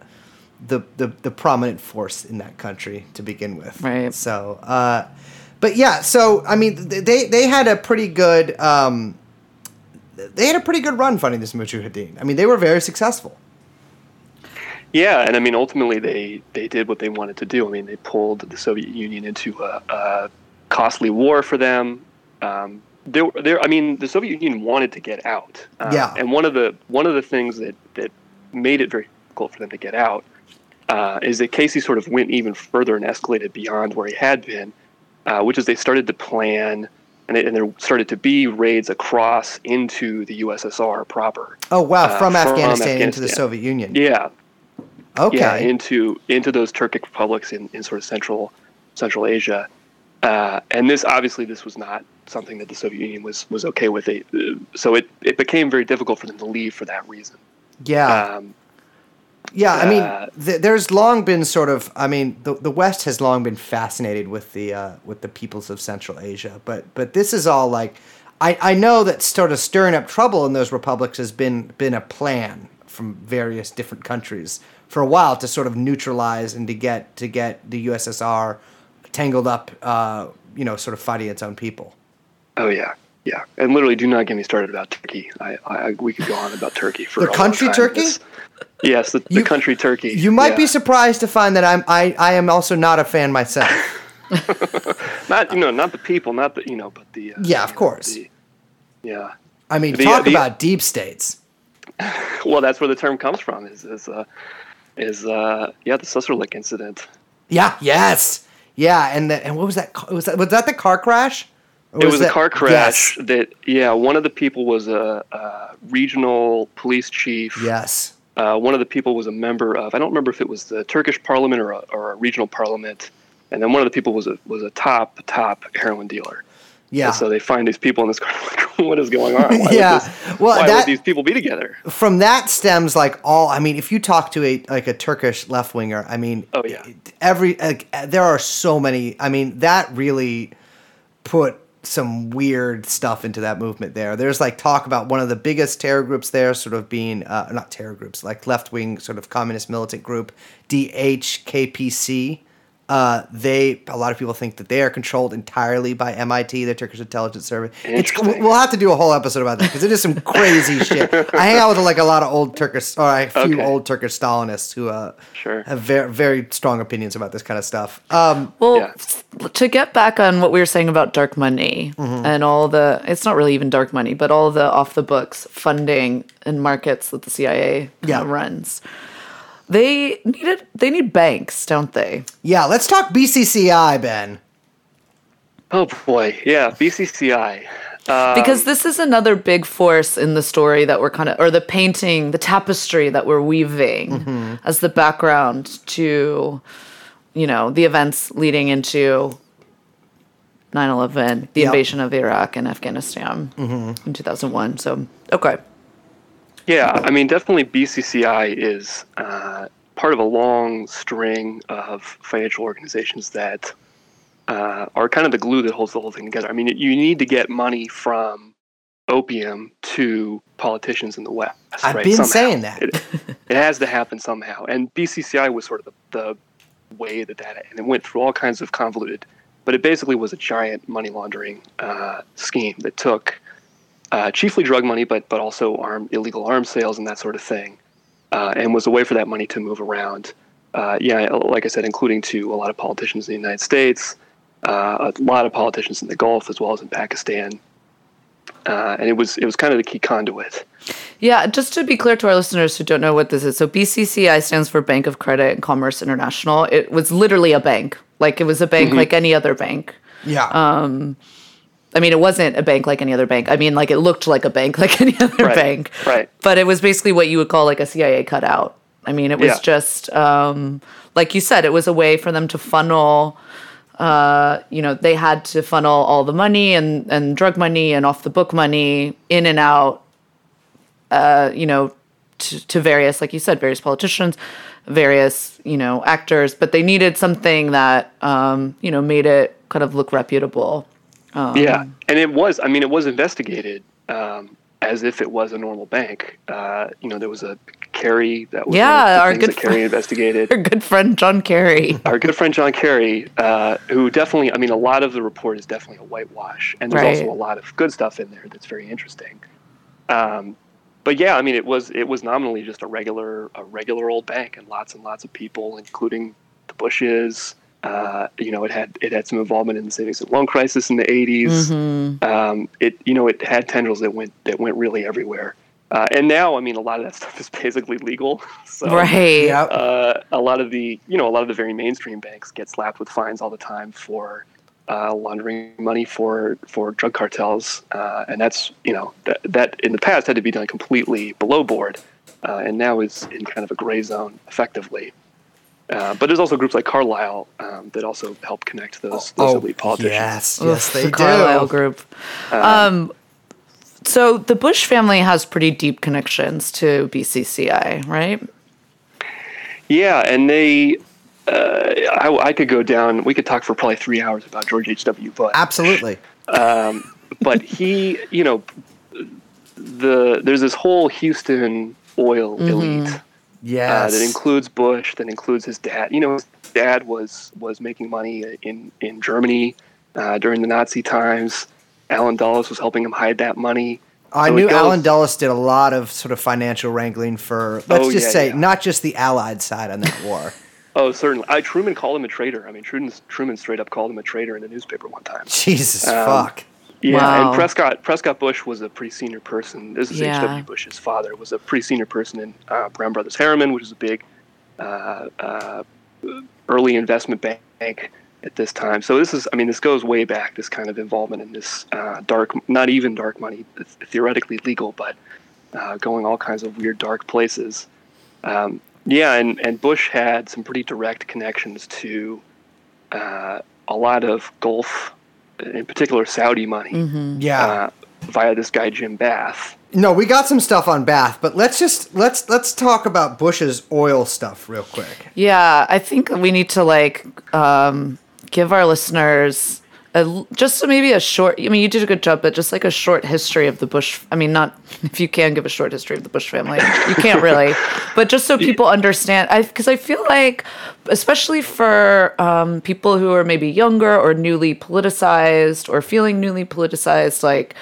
the the the prominent force in that country to begin with. Right. So, uh, but yeah. So I mean, they they had a pretty good um, they had a pretty good run funding this Mujahideen. I mean, they were very successful. Yeah, and I mean, ultimately, they, they did what they wanted to do. I mean, they pulled the Soviet Union into a, a costly war for them. Um, there, there. I mean, the Soviet Union wanted to get out. Uh, yeah. And one of the one of the things that, that made it very difficult for them to get out uh, is that Casey sort of went even further and escalated beyond where he had been, uh, which is they started to plan, and, it, and there started to be raids across into the U S S R proper. Oh, wow, from, uh, from Afghanistan, Afghanistan into the Soviet Union. Yeah. Okay. Yeah, into into those Turkic republics in, in sort of central Central Asia, uh, and this obviously this was not something that the Soviet Union was was okay with. It, so it, it became very difficult for them to leave for that reason. Yeah. Um, yeah, I mean, uh, th- there's long been sort of, I mean, the the West has long been fascinated with the uh, with the peoples of Central Asia, but but this is all like, I, I know that sort of stirring up trouble in those republics has been been a plan from various different countries for a while to sort of neutralize and to get to get the U S S R tangled up, uh, you know, sort of fighting its own people. Oh yeah, yeah, and literally, do not get me started about Turkey. I, I we could go on about Turkey for the a country long time. Turkey. It's, yes, the, the you, country Turkey. You might yeah. be surprised to find that I'm I, I am also not a fan myself. Not you know, not the people, not the you know, but the uh, yeah, of course, the, yeah. I mean, the, talk the, about the, deep states. Well, that's where the term comes from. Is is. Uh, Is uh yeah the Suserlik incident? Yeah. Yes. Yeah. And the, and what was that? Was that was that the car crash? It was, was a that? car crash. Yes. That yeah. One of the people was a, a regional police chief. Yes. Uh, one of the people was a member of, I don't remember if it was the Turkish parliament or a, or a regional parliament. And then one of the people was a was a top top heroin dealer. Yeah. And so they find these people in this car. Like, what is going on? Why yeah. Would this, well, why that, would these people be together? From that stems like all. I mean, if you talk to a like a Turkish left winger, I mean, oh yeah. Every like, there are so many. I mean, that really put some weird stuff into that movement. There, there's like talk about one of the biggest terror groups there, sort of being uh, not terror groups, like left wing sort of communist militant group, D H K P C. Uh, they a lot of people think that they are controlled entirely by M I T, the Turkish intelligence service. It's, we'll have to do a whole episode about that because it is some crazy shit. I hang out with like a lot of old Turkish, or a few okay. old Turkish Stalinists who uh, sure. have very, very strong opinions about this kind of stuff. Um, well, yeah. to get back on what we were saying about dark money mm-hmm. and all the, it's not really even dark money, but all the off the books funding and markets that the C I A yeah. runs. They needed. They need banks, don't they? Yeah, let's talk B C C I, Ben. Oh boy, yeah, B C C I. Um, because this is another big force in the story that we're kind of, or the painting, the tapestry that we're weaving mm-hmm. as the background to, you know, the events leading into nine eleven, the yep. invasion of Iraq and Afghanistan mm-hmm. in two thousand one. So, okay. Yeah, I mean, definitely B C C I is uh, part of a long string of financial organizations that uh, are kind of the glue that holds the whole thing together. I mean, you need to get money from opium to politicians in the West. I've right? been somehow. saying that. It, it has to happen somehow. And B C C I was sort of the, the way that that, and it went through all kinds of convoluted, but it basically was a giant money laundering uh, scheme that took... Uh, chiefly drug money, but but also arm, illegal arms sales and that sort of thing, uh, and was a way for that money to move around. Uh, yeah, like I said, including to a lot of politicians in the United States, uh, a lot of politicians in the Gulf, as well as in Pakistan. Uh, and it was it was kind of the key conduit. Yeah, just to be clear to our listeners who don't know what this is, so B C C I stands for Bank of Credit and Commerce International. It was literally a bank, like it was a bank mm-hmm. like any other bank. Yeah. Um, I mean, it wasn't a bank like any other bank. I mean, like, it looked like a bank like any other right, bank. Right. But it was basically what you would call, like, a C I A cutout. I mean, it was yeah. just, um, like you said, it was a way for them to funnel, uh, you know, they had to funnel all the money and, and drug money and off-the-book money in and out, uh, you know, to, to various, like you said, various politicians, various, you know, actors, but they needed something that, um, you know, made it kind of look reputable. Um, yeah. And it was, I mean, it was investigated um, as if it was a normal bank. Uh, you know, there was a Kerry that was yeah, our good that Kerry friend, investigated. Our good friend, John Kerry. Our good friend, John Kerry, uh, who definitely, I mean, a lot of the report is definitely a whitewash. And there's right. also a lot of good stuff in there that's very interesting. Um, but yeah, I mean, it was it was nominally just a regular a regular old bank, and lots and lots of people, including the Bushes. Uh, you know, it had it had some involvement in the savings and loan crisis in the eighties. Mm-hmm. Um, it you know it had tendrils that went that went really everywhere. Uh, and now, I mean, a lot of that stuff is basically legal. So, right. Uh, a lot of the you know a lot of the very mainstream banks get slapped with fines all the time for uh, laundering money for for drug cartels, uh, and that's you know that that in the past had to be done completely below board, uh, and now is in kind of a gray zone effectively. Uh, but there's also groups like Carlyle um, that also help connect those, those oh, elite politicians. Yes, yes, they do. The Carlyle Group. Um, um, so the Bush family has pretty deep connections to B C C I, right? Yeah, and they, uh, I, I could go down, we could talk for probably three hours about George H W. Bush. Absolutely. Um, but he, you know, the there's this whole Houston oil mm-hmm. elite. Yes. Uh, that includes Bush, that includes his dad. You know, his dad was, was making money in, in Germany uh, during the Nazi times. Alan Dulles was helping him hide that money. I so knew Alan Dulles did a lot of sort of financial wrangling for, let's oh, just yeah, say, yeah. not just the Allied side on that war. Oh, certainly. I, Truman called him a traitor. I mean, Truman, Truman straight up called him a traitor in the newspaper one time. Jesus, um, fuck. Yeah, wow. And Prescott Prescott Bush was a pretty senior person. This is yeah. H W. Bush's father, was a pretty senior person in uh, Brown Brothers Harriman, which is a big uh, uh, early investment bank at this time. So this is, I mean, this goes way back, this kind of involvement in this uh, dark, not even dark money, it's theoretically legal, but uh, going all kinds of weird dark places. Um, yeah, and, and Bush had some pretty direct connections to uh, a lot of Gulf, in particular, Saudi money, mm-hmm. yeah, uh, via this guy Jim Bath. No, we got some stuff on Bath, but let's just let's let's talk about Bush's oil stuff real quick. Yeah, I think we need to like um, give our listeners a, just maybe a short. I mean, you did a good job, but just like a short history of the Bush. I mean, not if you can give a short history of the Bush family, you can't really, but just so people understand, because I, I feel like, especially for um, people who are maybe younger or newly politicized or feeling newly politicized, like,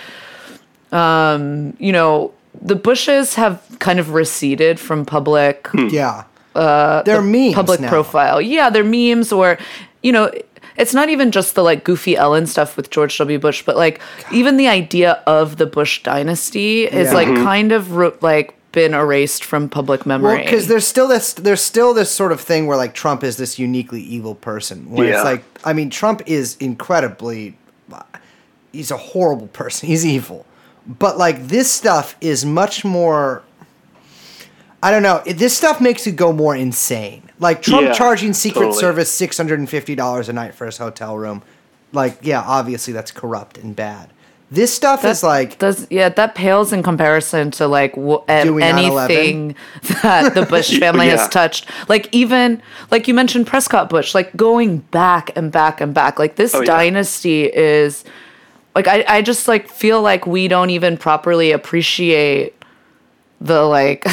um, you know, the Bushes have kind of receded from public. Yeah. Uh, they're the memes public now. Profile. Yeah, they're memes or, you know, it's not even just the like goofy Ellen stuff with George W. Bush, but like God. Even the idea of the Bush dynasty is yeah. like mm-hmm. kind of ro- like, been erased from public memory. Because well, there's still this, there's still this sort of thing where like Trump is this uniquely evil person. When yeah. it's like, I mean, Trump is incredibly, he's a horrible person. He's evil, but like this stuff is much more. I don't know. This stuff makes you go more insane. Like Trump yeah, charging Secret totally. Service six hundred and fifty dollars a night for his hotel room. Like, yeah, obviously that's corrupt and bad. This stuff that is like... Does, yeah, that pales in comparison to, like, w- anything that the Bush family yeah. has touched. Like, even, like you mentioned Prescott Bush, like, going back and back and back. Like, this oh, dynasty yeah. is... Like, I, I just, like, feel like we don't even properly appreciate the, like...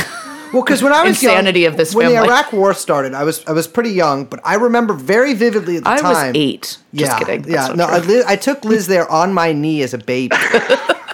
Well, because when I was insanity young, of this when family. The Iraq War started, I was I was pretty young, but I remember very vividly at the I time. I was eight. Just yeah, kidding. That's yeah, no, I, li- I took Liz there on my knee as a baby.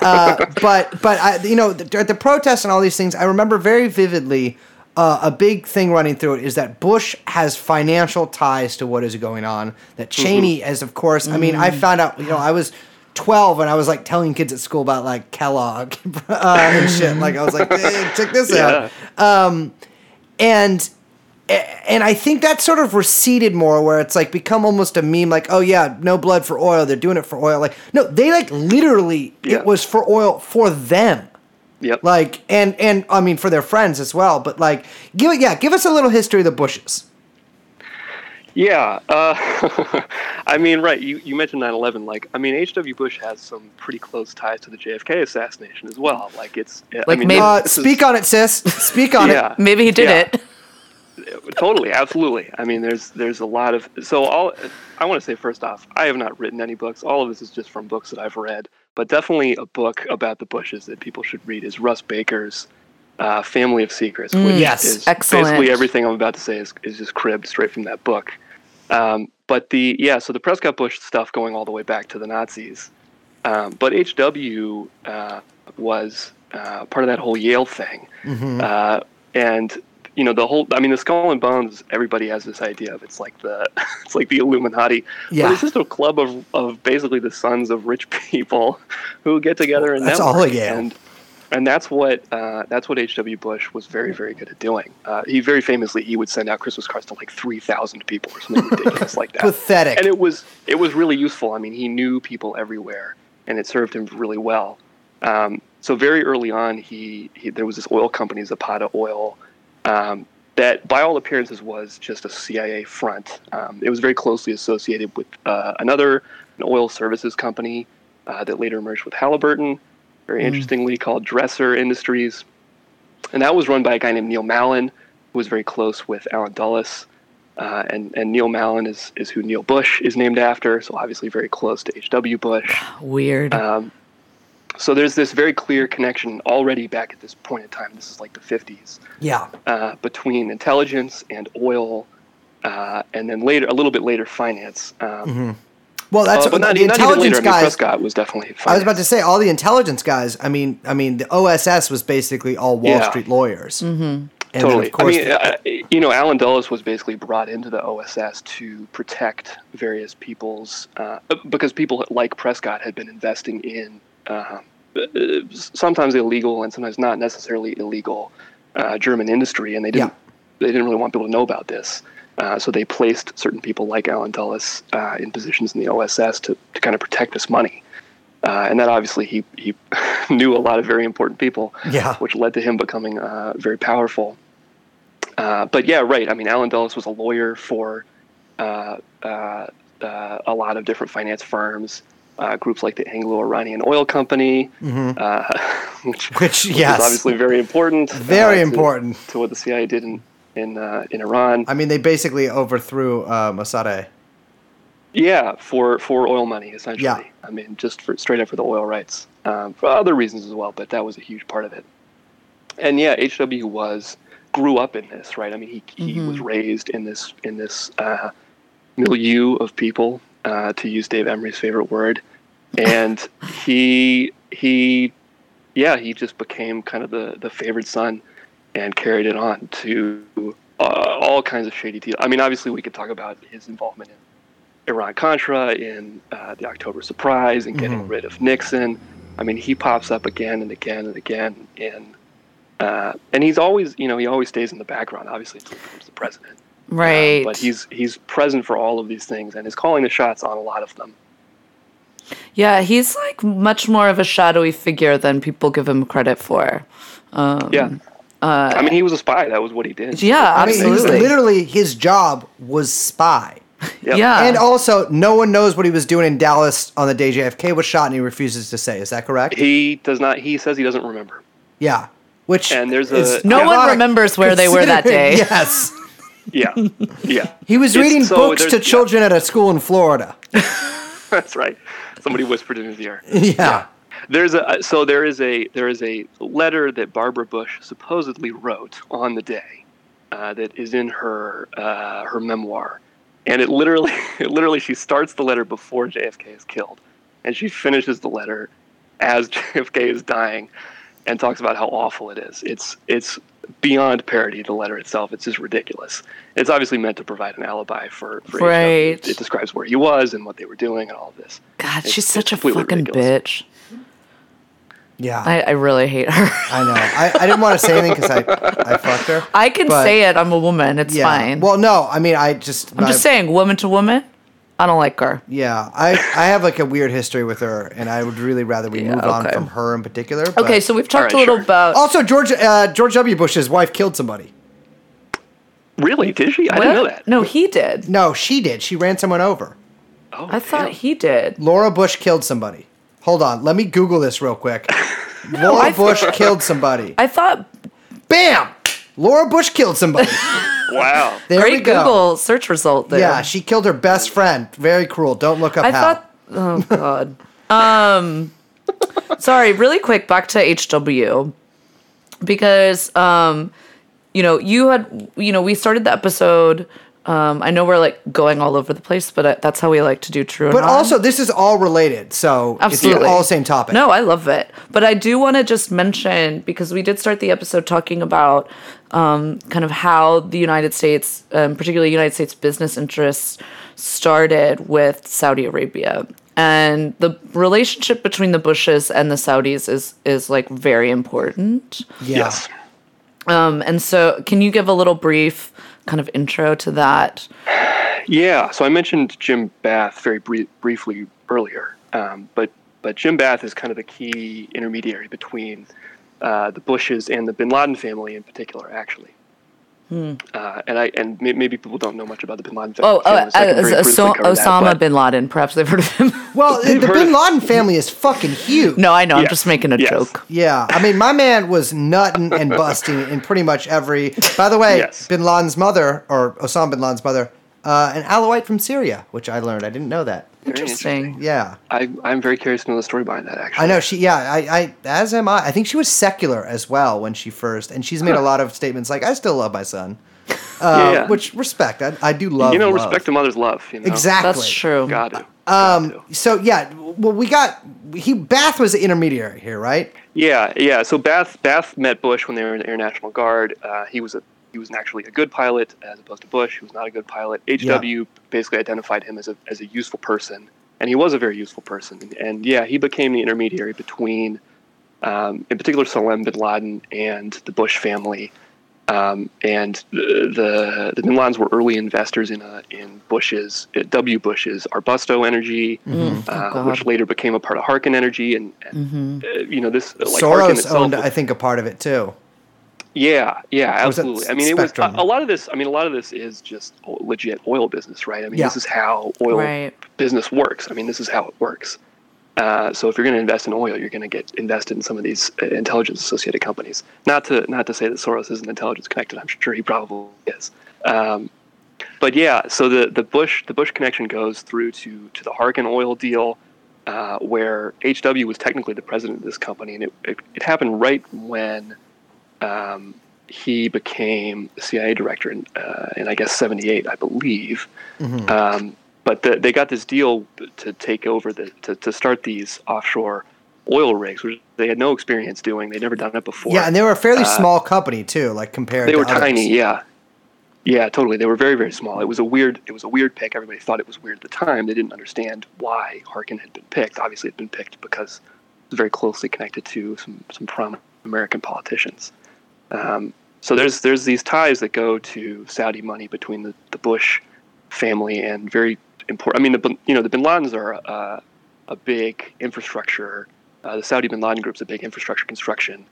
uh, but but I, you know, the, at the protests and all these things, I remember very vividly. Uh, a big thing running through it is that Bush has financial ties to what is going on. That Cheney mm-hmm. has, of course. Mm-hmm. I mean, I found out. You know, I was twelve and I was like telling kids at school about like Kellogg uh, and shit. Like I was like, hey, check this yeah. out. Um, and, and I think that sort of receded more where it's like become almost a meme, like, oh yeah, no blood for oil. They're doing it for oil. Like, no, they like literally, yeah. it was for oil for them. Yep. Like, and, and I mean for their friends as well, but like, give yeah, give us a little history of the Bushes. Yeah. Uh, I mean, right. You, you mentioned nine eleven. Like, I mean, H W. Bush has some pretty close ties to the J F K assassination as well. Like, it's... Like, I mean, maybe, uh, speak is, on it, sis. Speak on yeah, it. Maybe he did yeah. it. Totally. Absolutely. I mean, there's there's a lot of... So all, I want to say, first off, I have not written any books. All of this is just from books that I've read. But definitely a book about the Bushes that people should read is Russ Baker's uh, Family of Secrets. Which mm, yes. Is Excellent. Basically everything I'm about to say is, is just cribbed straight from that book. Um, but the, yeah, so the Prescott Bush stuff going all the way back to the Nazis. Um, but H W uh, was uh, part of that whole Yale thing. Mm-hmm. Uh, and, you know, the whole, I mean, the Skull and Bones, everybody has this idea of it's like the, it's like the Illuminati. Yeah. But it's just a club of, of basically the sons of rich people who get together and that's network. all Yale. And, and that's what uh, that's what H W. Bush was very, very good at doing. Uh, he very famously he would send out Christmas cards to like three thousand people or something ridiculous like that. Pathetic. And it was it was really useful. I mean, he knew people everywhere, and it served him really well. Um, so very early on, he, he there was this oil company, Zapata Oil, um, that by all appearances was just a C I A front. Um, it was very closely associated with uh, another an oil services company uh, that later emerged with Halliburton. Very interestingly, mm-hmm. called Dresser Industries, and that was run by a guy named Neil Mallon, who was very close with Alan Dulles, uh, and and Neil Mallon is is who Neil Bush is named after, so obviously very close to H W. Bush. Weird. Um, so there's this very clear connection already back at this point in time. This is like the fifties. Yeah. Uh, between intelligence and oil, uh, and then later, a little bit later, finance. Um, mm-hmm. Well, that's uh, but not, the not intelligence even later. I mean, guys. Prescott was definitely. Finance. I was about to say all the intelligence guys. I mean, I mean, the O S S was basically all Wall yeah. Street lawyers. Mm-hmm. And totally. Of I mean, the, uh, you know, Alan Dulles was basically brought into the O S S to protect various people's uh, because people like Prescott had been investing in uh, sometimes illegal and sometimes not necessarily illegal uh, German industry, and they didn't yeah. they didn't really want people to know about this. Uh, so they placed certain people like Alan Dulles uh, in positions in the O S S to, to kind of protect this money. Uh, and that obviously he, he knew a lot of very important people, yeah. which led to him becoming uh, very powerful. Uh, but yeah, right. I mean, Alan Dulles was a lawyer for uh, uh, uh, a lot of different finance firms, uh, groups like the Anglo-Iranian Oil Company, mm-hmm. uh, which, which, which yes. is obviously very important. Very uh, important. To, to what the C I A did in in uh, in Iran. I mean, they basically overthrew uh, Mossadegh. Yeah, for, for oil money, essentially. Yeah. I mean, just for, straight up for the oil rights, um, for other reasons as well, but that was a huge part of it. And yeah, H W was, grew up in this, right? I mean, he, he mm-hmm. was raised in this, in this uh, milieu of people, uh, to use Dave Emery's favorite word. And he, he, yeah, he just became kind of the, the favored son and carried it on to uh, all kinds of shady deals. I mean, obviously, we could talk about his involvement in Iran-Contra, in uh, the October Surprise, and getting mm-hmm. rid of Nixon. I mean, he pops up again and again and again. And, uh, and he's always, you know, he always stays in the background, obviously, until he becomes the president. Right. Um, but he's he's present for all of these things and is calling the shots on a lot of them. Yeah, he's, like, much more of a shadowy figure than people give him credit for. Um, yeah. Uh, I mean, he was a spy. That was what he did. Yeah, absolutely. I mean, literally, his job was spy. Yep. Yeah. And also, no one knows what he was doing in Dallas on the day J F K was shot, and he refuses to say. Is that correct? He does not. He says he doesn't remember. Yeah. Which and there's a no one remembers where they were that day. Yes. Yeah. Yeah. He was it's, reading so books to children yeah. at a school in Florida. That's right. Somebody whispered in his ear. Yeah. yeah. There's a so there is a there is a letter that Barbara Bush supposedly wrote on the day uh, that is in her uh, her memoir, and it literally it literally she starts the letter before J F K is killed, and she finishes the letter as J F K is dying, and talks about how awful it is. It's it's beyond parody. The letter itself, it's just ridiculous. It's obviously meant to provide an alibi for, for right. H W It describes where he was and what they were doing and all of this. God, it's, she's such a fucking ridiculous bitch. Yeah, I, I really hate her. I know. I, I didn't want to say anything because I, I fucked her. I can but, say it. I'm a woman. It's yeah. fine. Well, no. I mean, I just... I'm I, just saying, woman to woman, I don't like her. Yeah. I, I have like a weird history with her, and I would really rather we yeah, move okay. on from her in particular. But, okay, so we've talked right, a little sure. about... Also, George, uh, George W. Bush's wife killed somebody. Really? Did she? I what? didn't know that. No, he did. No, she did. She ran someone over. Oh, I damn. thought he did. Laura Bush killed somebody. Hold on. Let me Google this real quick. no, Laura I Bush thought, killed somebody. I thought... Bam! Laura Bush killed somebody. Wow. There Great we go. Google search result there. Yeah, she killed her best friend. Very cruel. Don't look up I how. Thought... Oh, God. um, sorry, really quick, back to H W. Because... Um, You know, you had, you know, we started the episode. Um, I know we're like going all over the place, but I, that's how we like to do True or Not. But also, this is all related. So Absolutely. It's all the same topic. No, I love it. But I do want to just mention, because we did start the episode talking about um, kind of how the United States, um, particularly United States business interests, started with Saudi Arabia. And the relationship between the Bushes and the Saudis is, is like very important. Yeah. Yes. Um, and so can you give a little brief kind of intro to that? Yeah. So I mentioned Jim Bath very brief, briefly earlier, um, but but Jim Bath is kind of the key intermediary between uh, the Bushes and the Bin Laden family in particular, actually. Hmm. Uh, and I and may, maybe people don't know much about the Bin Laden family. Oh, uh, so uh, so, Osama that, Bin Laden. Perhaps they've heard of him. Well, the Bin Laden family is fucking huge. No, I know. Yes. I'm just making a yes. joke. Yeah. I mean, my man was nutting and busting in pretty much every... By the way, yes. Bin Laden's mother, or Osama Bin Laden's mother, uh, an Alawite from Syria, which I learned. I didn't know that. Interesting. interesting. Yeah. I, I'm very curious to know the story behind that, actually. I know. she. Yeah, I, I. as am I. I think she was secular as well when she first, and she's made huh. a lot of statements like, I still love my son, uh, yeah, yeah. which respect. I, I do love You know, love. Respect a mother's love. You know? Exactly. That's true. Got it. Um, so, yeah, well, we got, he Bath was the intermediary here, right? Yeah, yeah. So Bath Bath met Bush when they were in the Air National Guard. Uh, he was a He was actually a good pilot, as opposed to Bush, who was not a good pilot. H W yeah. basically identified him as a as a useful person, and he was a very useful person. And, and yeah, he became the intermediary between, um, in particular, Salem bin Laden and the Bush family. Um, and the, the the bin Ladens were early investors in a, in Bush's W. Bush's Arbusto Energy, mm-hmm. uh, oh, which later became a part of Harkin Energy, and, and mm-hmm. uh, you know this. Uh, like Soros itself, owned, I think, a part of it too. Yeah, yeah, absolutely. I mean, it was a, a lot of this. I mean, a lot of this is just legit oil business, right? I mean, yeah. this is how oil right. business works. I mean, this is how it works. Uh, so if you're going to invest in oil, you're going to get invested in some of these uh, intelligence-associated companies. Not to not to say that Soros isn't intelligence-connected. I'm sure he probably is. Um, but yeah, so the, the Bush the Bush connection goes through to to the Harkin oil deal, uh, where H W was technically the president of this company, and it it, it happened right when. Um, he became C I A director in, uh, in I guess, seventy-eight, I believe. Mm-hmm. Um, but the, they got this deal to take over, the, to, to start these offshore oil rigs, which they had no experience doing. They'd never done it before. Yeah, and they were a fairly uh, small company, too, like compared to They were to tiny, others. yeah. Yeah, totally. They were very, very small. It was a weird It was a weird pick. Everybody thought it was weird at the time. They didn't understand why Harkin had been picked. Obviously, it had been picked because it was very closely connected to some, some prominent American politicians. Um, so there's there's these ties that go to Saudi money between the, the Bush family and very important. I mean, the you know the Bin Ladens are uh, a big infrastructure. Uh, the Saudi Bin Laden Group's a big infrastructure construction,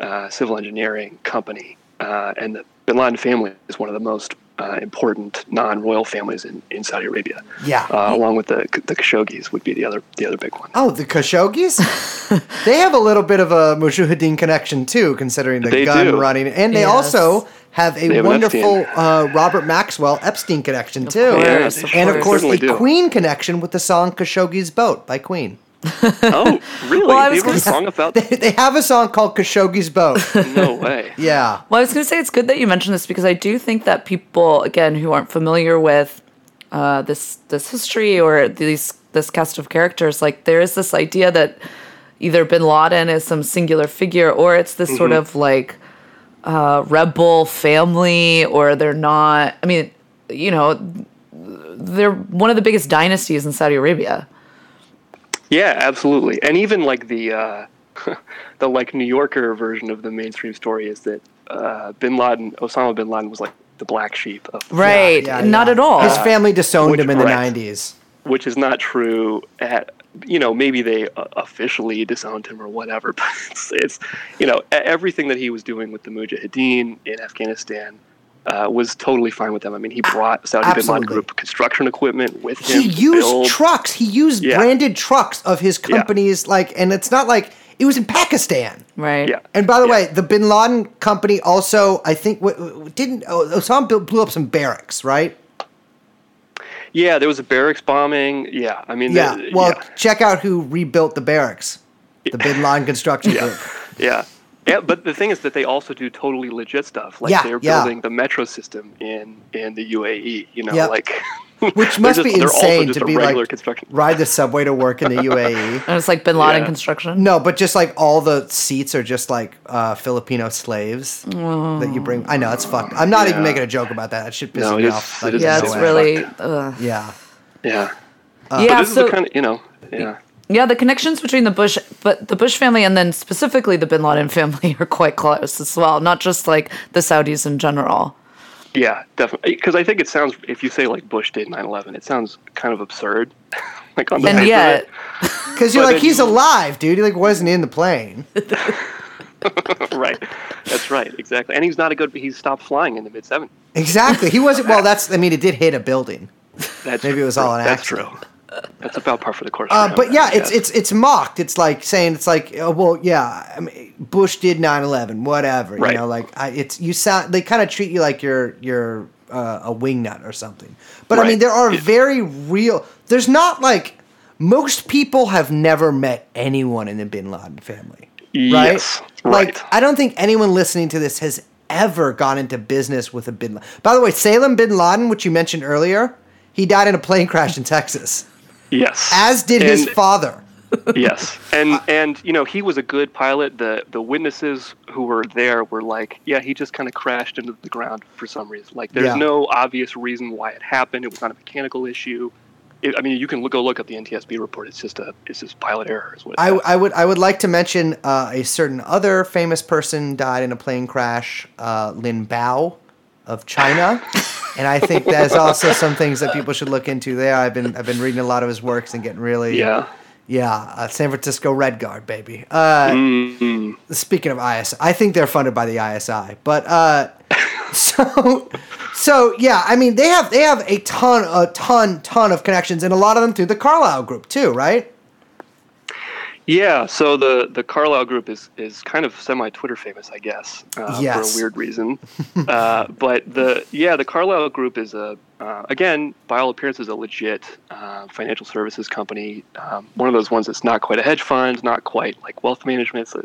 uh, civil engineering company, uh, and the Bin Laden family is one of the most uh, important non-royal families in, in Saudi Arabia. Yeah, uh, along with the the Khashoggis would be the other the other big one. Oh, the Khashoggis? They have a little bit of a Mujahideen connection too, considering the they gun do. running, and they yes. also have a have wonderful uh, Robert Maxwell Epstein connection too, of course, yeah, and of course the do. Queen connection with the song "Khashoggi's Boat" by Queen. Oh, really? Well, they, have a song about- they, they have a song called Khashoggi's Boat. No way. Yeah. Well, I was going to say it's good that you mentioned this because I do think that people, again, who aren't familiar with uh, this this history or these this cast of characters, like there is this idea that either Bin Laden is some singular figure or it's this mm-hmm. sort of like uh, rebel family or they're not. I mean, you know, they're one of the biggest dynasties in Saudi Arabia. Yeah, absolutely, and even like the uh, the like New Yorker version of the mainstream story is that uh, Bin Laden, Osama Bin Laden, was like the black sheep of right, yeah, yeah, not yeah. at all. His family disowned uh, which, him in the right, nineties, which is not true. At you know, maybe they uh, officially disowned him or whatever, but it's, it's you know everything that he was doing with the Mujahideen in Afghanistan Uh, was totally fine with them. I mean, he brought Saudi Bin Laden Group construction equipment with him. He used build. trucks. He used yeah. branded trucks of his companies. Yeah. Like, and it's not like it was in Pakistan, right? Yeah. And by the yeah. way, the Bin Laden company also, I think, w- didn't oh, Osama blew up some barracks, right? Yeah, there was a barracks bombing. Yeah, I mean, yeah. The, well, yeah. check out who rebuilt the barracks. The Bin Laden construction yeah. group. Yeah. Yeah, but the thing is that they also do totally legit stuff. Like yeah, they're building yeah. the metro system in, in the U A E, you know, yep. like which must just, be insane to be like ride the subway to work in the U A E. And it's like Bin Laden yeah. construction. No, but just like all the seats are just like uh, Filipino slaves oh. that you bring. I know it's fucked. I'm not yeah. even making a joke about that. That shit pisses no, me off. Like, it yeah, it's really. Ugh. Yeah. Yeah. Uh, yeah. But this so, is the kind of you know. Yeah. Yeah, the connections between the Bush, but the Bush family, and then specifically the Bin Laden family, are quite close as well. Not just like the Saudis in general. Yeah, definitely. Because I think it sounds, if you say like Bush did nine eleven, it sounds kind of absurd. like on the and yet, because you're like then, he's alive, dude. He like wasn't in the plane. Right. That's right. Exactly. And he's not a good. He stopped flying in the mid seventies. Exactly. He wasn't. Well, that's. I mean, it did hit a building. That's maybe true. It was all an that's accident. That's true. That's about par for the course. Uh, but yeah, it's it's it's mocked. It's like saying it's like, oh, well, yeah, I mean, Bush did nine eleven, whatever. Right. You know, like I, it's you sound. They kind of treat you like you're you're uh, a wingnut or something. But right. I mean, there are yeah. very real. There's not like most people have never met anyone in the Bin Laden family, right? Yes, right. Like I don't think anyone listening to this has ever gone into business with a Bin Laden. By the way, Salem Bin Laden, which you mentioned earlier, he died in a plane crash in Texas. Yes. As did and, his father. Yes. And, and you know, he was a good pilot. The the witnesses who were there were like, yeah, he just kind of crashed into the ground for some reason. Like, there's yeah. no obvious reason why it happened. It was not a mechanical issue. It, I mean, you can look, go look up the N T S B report. It's just a it's just pilot error. Is what I, I would I would like to mention uh, a certain other famous person died in a plane crash, uh, Lin Bao of China. And I think there's also some things that people should look into there. I've been I've been reading a lot of his works and getting really yeah yeah uh, San Francisco Red Guard baby. Uh, mm-hmm. Speaking of I S I, I think they're funded by the I S I. But uh, so so yeah, I mean they have they have a ton a ton ton of connections, and a lot of them through the Carlyle Group too, right? Yeah, so the, the Carlyle Group is, is kind of semi-Twitter famous, I guess, uh, yes. for a weird reason. uh, but, the yeah, the Carlyle Group is, a uh, again, by all appearances, a legit uh, financial services company, um, one of those ones that's not quite a hedge fund, not quite like wealth management, so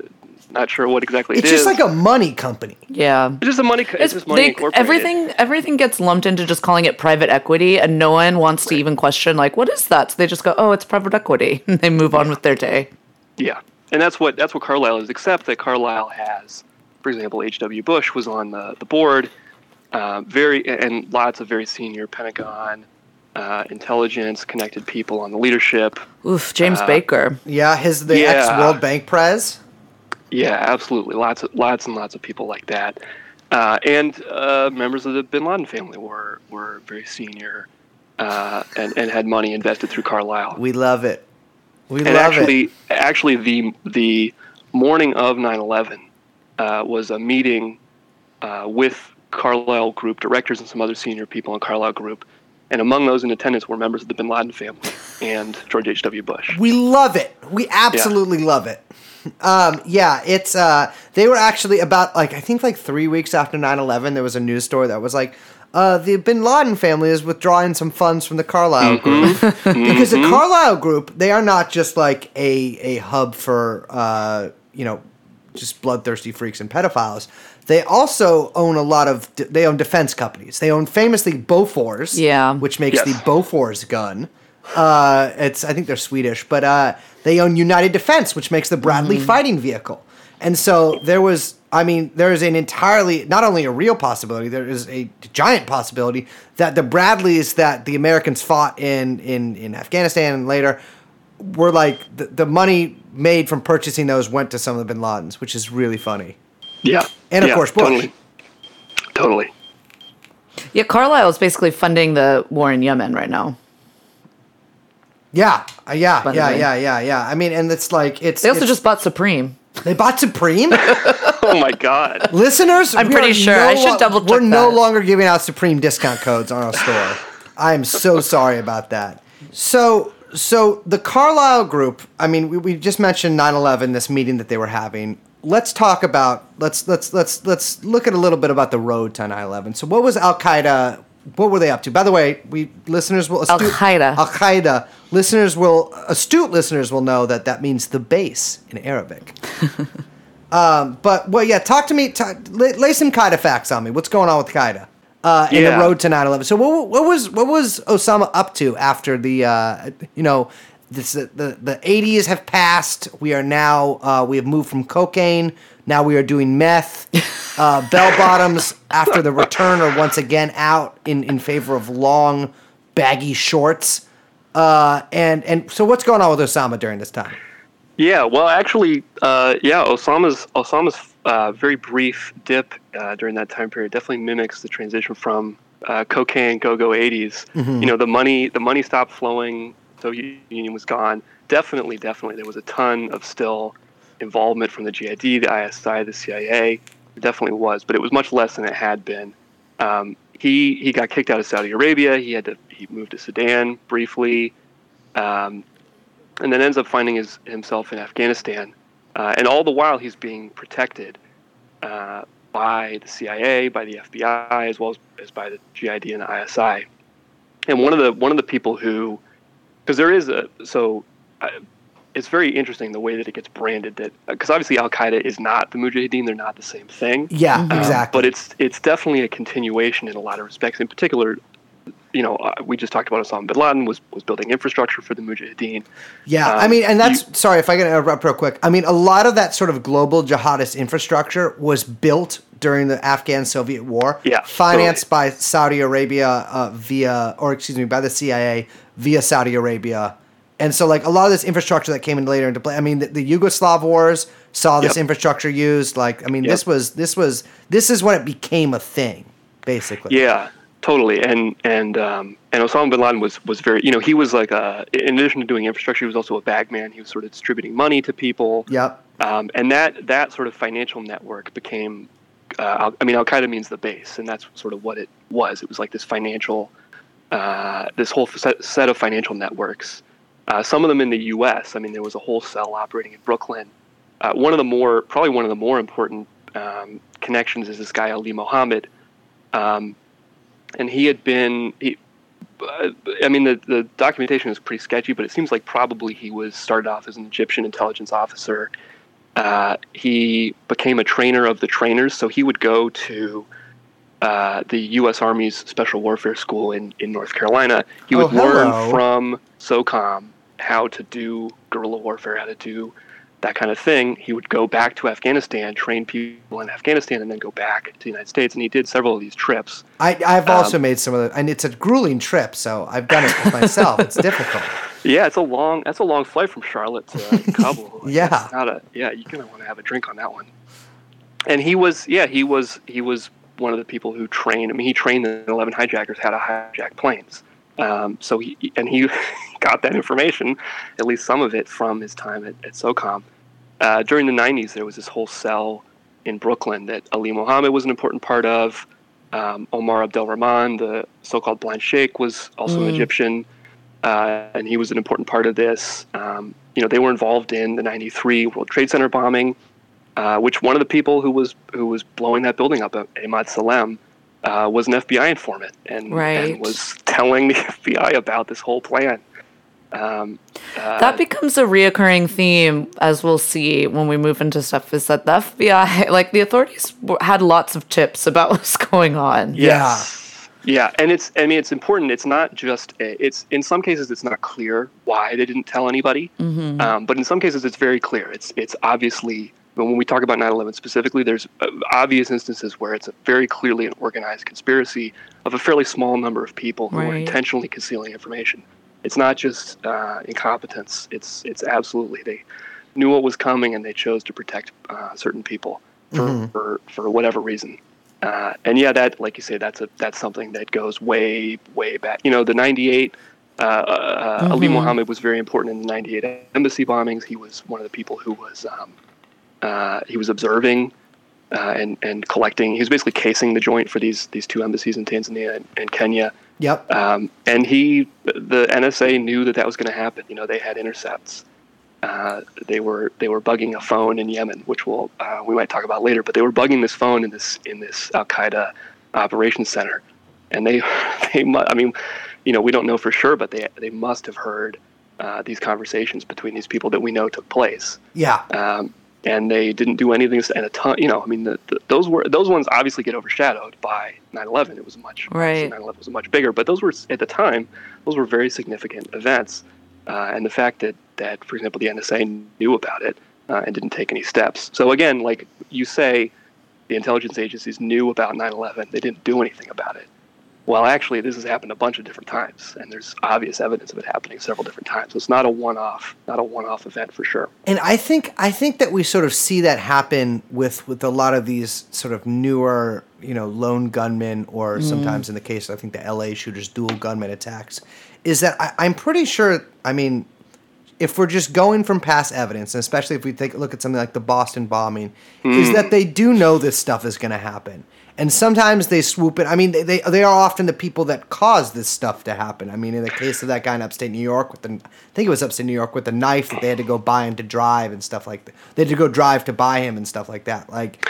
not sure what exactly it is. It's just like a money company. Yeah. It's just a money company. It's, it's just money they, incorporated. Everything, everything gets lumped into just calling it private equity, and no one wants right. to even question, like, what is that? So they just go, oh, it's private equity, and they move yeah. on with their day. Yeah, and that's what that's what Carlyle is, except that Carlyle has, for example, H W Bush was on the, the board, uh, very and lots of very senior Pentagon, uh, intelligence, connected people on the leadership. Oof, James uh, Baker. Yeah, his the yeah. ex-World Bank Prez. Yeah, absolutely. Lots of, lots and lots of people like that. Uh, and uh, members of the Bin Laden family were, were very senior uh, and, and had money invested through Carlyle. We love it. We and love actually, it. actually, the the morning of nine eleven uh, was a meeting uh, with Carlyle Group directors and some other senior people in Carlyle Group, and among those in attendance were members of the Bin Laden family and George H W Bush. We love it. We absolutely yeah. love it. Um, yeah, it's uh, they were actually about like I think like three weeks after nine eleven, there was a news story that was like. Uh, the Bin Laden family is withdrawing some funds from the Carlyle Group. Mm-hmm. Because the Carlyle Group, they are not just like a, a hub for, uh, you know, just bloodthirsty freaks and pedophiles. They also own a lot of, de- they own defense companies. They own famously Bofors, yeah. which makes yes. the Bofors gun. Uh, it's I think they're Swedish, but uh, they own United Defense, which makes the Bradley mm-hmm. fighting vehicle. And so there was... I mean, there is an entirely, not only a real possibility, there is a giant possibility that the Bradleys that the Americans fought in, in, in Afghanistan and later were like, the, the money made from purchasing those went to some of the Bin Ladens, which is really funny. Yeah. And of yeah, course, Bush. Totally. totally. Yeah, Carlyle is basically funding the war in Yemen right now. Yeah, yeah, yeah, yeah, yeah, yeah. I mean, and it's like, it's- They also it's, just bought Supreme. They bought Supreme? Oh, my God. Listeners, I'm pretty sure. No I should double check We're that. no longer giving out Supreme discount codes on our store. I am so sorry about that. So so the Carlyle Group, I mean, we, we just mentioned nine eleven, this meeting that they were having. Let's talk about, let's let's let's let's look at a little bit about the road to nine eleven. So what was Al-Qaeda, what were they up to? By the way, we listeners will... Astute, Al-Qaeda. Al-Qaeda. Listeners will, astute listeners will know that that means the base in Arabic. um, but, well, yeah, talk to me, talk, lay, lay some Qaeda facts on me. What's going on with Qaeda? Uh, and yeah. the road to nine eleven. So what, what was what was Osama up to after the uh, you know this, the the eighties have passed? We are now uh, we have moved from cocaine. Now we are doing meth, uh, bell bottoms. After the return are once again out in, in favor of long, baggy shorts. Uh, and and so what's going on with Osama during this time? Yeah, well, actually, uh, yeah, Osama's Osama's. Uh, very brief dip uh, during that time period definitely mimics the transition from uh, cocaine go-go eighties. Mm-hmm. You know, the money the money stopped flowing. Soviet Union was gone. Definitely, definitely, there was a ton of still involvement from the G I D, the I S I, the C I A. It definitely was, but it was much less than it had been. Um, he he got kicked out of Saudi Arabia. He had to he moved to Sudan briefly, um, and then ends up finding his, himself in Afghanistan. Uh, and all the while, he's being protected uh, by the C I A, by the F B I, as well as, as by the G I D and the I S I. And one of the one of the people who, because there is a so, uh, it's very interesting the way that it gets branded. That because obviously Al Qaeda is not the Mujahideen; they're not the same thing. Yeah, um, exactly. But it's it's definitely a continuation in a lot of respects. In particular, you know, we just talked about Osama bin Laden was, was building infrastructure for the Mujahideen. Yeah, um, I mean, and that's, you, sorry if I can interrupt real quick. I mean, a lot of that sort of global jihadist infrastructure was built during the Afghan-Soviet war, yeah, financed totally. by Saudi Arabia uh, via, or excuse me, by the C I A via Saudi Arabia. And so, like, a lot of this infrastructure that came in later into play, I mean, the, the Yugoslav wars saw this yep. infrastructure used. Like, I mean, yep. this was, this was, this is when it became a thing, basically. Yeah. Totally, and and um, and Osama bin Laden was, was very, you know, he was like a, in addition to doing infrastructure, he was also a bagman. He was sort of distributing money to people. Yep. Um, and that that sort of financial network became, uh, I mean, Al Qaeda means the base, and that's sort of what it was. It was like this financial, uh, this whole set, set of financial networks. Uh, some of them in the U S. I mean, there was a whole cell operating in Brooklyn. Uh, one of the more, probably one of the more important um, connections is this guy Ali Mohammed. Um, And he had been, he, uh, I mean, the, the documentation is pretty sketchy, but it seems like probably he was started off as an Egyptian intelligence officer. Uh, he became a trainer of the trainers. So he would go to uh, the U S Army's Special Warfare School in, in North Carolina. He would oh, learn from SOCOM how to do guerrilla warfare, how to do that kind of thing. He would go back to Afghanistan, train people in Afghanistan, and then go back to the United States. And he did several of these trips. I, I've also um, made some of them, and it's a grueling trip, so I've done it myself. It's difficult. Yeah, it's a long. That's a long flight from Charlotte to uh, Kabul. Like, yeah, not a, yeah, you're gonna want to have a drink on that one. And he was, yeah, he was, he was one of the people who trained. I mean, he trained the eleven hijackers how to hijack planes. Um, so he and he got that information, at least some of it, from his time at, at SOCOM. Uh, during the nineties, there was this whole cell in Brooklyn that Ali Mohammed was an important part of. Um, Omar Abdel-Rahman, the so-called blind sheikh, was also mm. an Egyptian, uh, and he was an important part of this. Um, you know, they were involved in the ninety-three World Trade Center bombing, uh, which one of the people who was who was blowing that building up, Ahmad Salem, Uh, was an F B I informant and, right. and was telling the F B I about this whole plan. Um, uh, that becomes a reoccurring theme, as we'll see when we move into stuff, is that the F B I, like the authorities, had lots of tips about what's going on. Yes. Yeah. Yeah, and it's, I mean, it's important. It's not just, a, it's in some cases it's not clear why they didn't tell anybody, mm-hmm. um, but in some cases it's very clear. It's it's obviously... But when we talk about nine eleven specifically, there's obvious instances where it's a very clearly an organized conspiracy of a fairly small number of people who right. are intentionally concealing information. It's not just uh, incompetence. It's it's absolutely they knew what was coming and they chose to protect uh, certain people for, mm-hmm. for for whatever reason. Uh, and yeah, that like you say, that's a that's something that goes way way back. You know, the ninety-eight. Uh, uh, mm-hmm. Ali Mohammed was very important in the ninety-eight embassy bombings. He was one of the people who was. Um, Uh, he was observing uh, and and collecting. He was basically casing the joint for these these two embassies in Tanzania and, and Kenya. Yep. Um, and he, the N S A knew that that was going to happen. You know, they had intercepts. Uh, they were they were bugging a phone in Yemen, which we'll uh, we might talk about later. But they were bugging this phone in this in this Al Qaeda operations center, and they they mu- I mean, you know, we don't know for sure, but they they must have heard uh, these conversations between these people that we know took place. Yeah. Um, and they didn't do anything. And a ton, you know, I mean, the, the, those were those ones obviously get overshadowed by nine eleven. It was much right. nine eleven was much bigger, but those were at the time those were very significant events. Uh, and the fact that, that, for example, the N S A knew about it uh, and didn't take any steps. So again, like you say, the intelligence agencies knew about nine eleven. They didn't do anything about it. Well, actually, this has happened a bunch of different times, and there's obvious evidence of it happening several different times. So it's not a one-off, not a one-off event for sure. And I think I think that we sort of see that happen with, with a lot of these sort of newer, you know, lone gunmen, or mm. sometimes in the case, I think the L A shooters, dual gunman attacks. Is that I, I'm pretty sure? I mean, if we're just going from past evidence, and especially if we take a look at something like the Boston bombing, mm. is that they do know this stuff is going to happen. And sometimes they swoop in. I mean, they, they they are often the people that cause this stuff to happen. I mean, in the case of that guy in upstate New York, with the, I think it was upstate New York, with the knife that they had to go buy him to drive and stuff like that. They had to go drive to buy him and stuff like that. Like,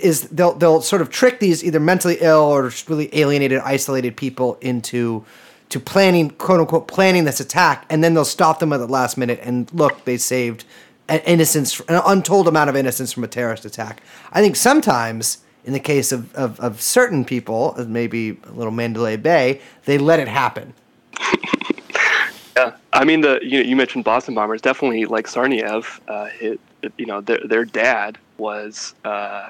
is they'll they'll sort of trick these either mentally ill or just really alienated, isolated people into to planning, quote unquote, planning this attack, and then they'll stop them at the last minute. And look, they saved an innocence, an untold amount of innocence from a terrorist attack. I think sometimes, in the case of, of, of certain people, maybe a little Mandalay Bay, they let it happen. yeah, I mean, the you know, you mentioned Boston bombers. Definitely, like Tsarnaev, uh, hit, you know, their their dad was uh,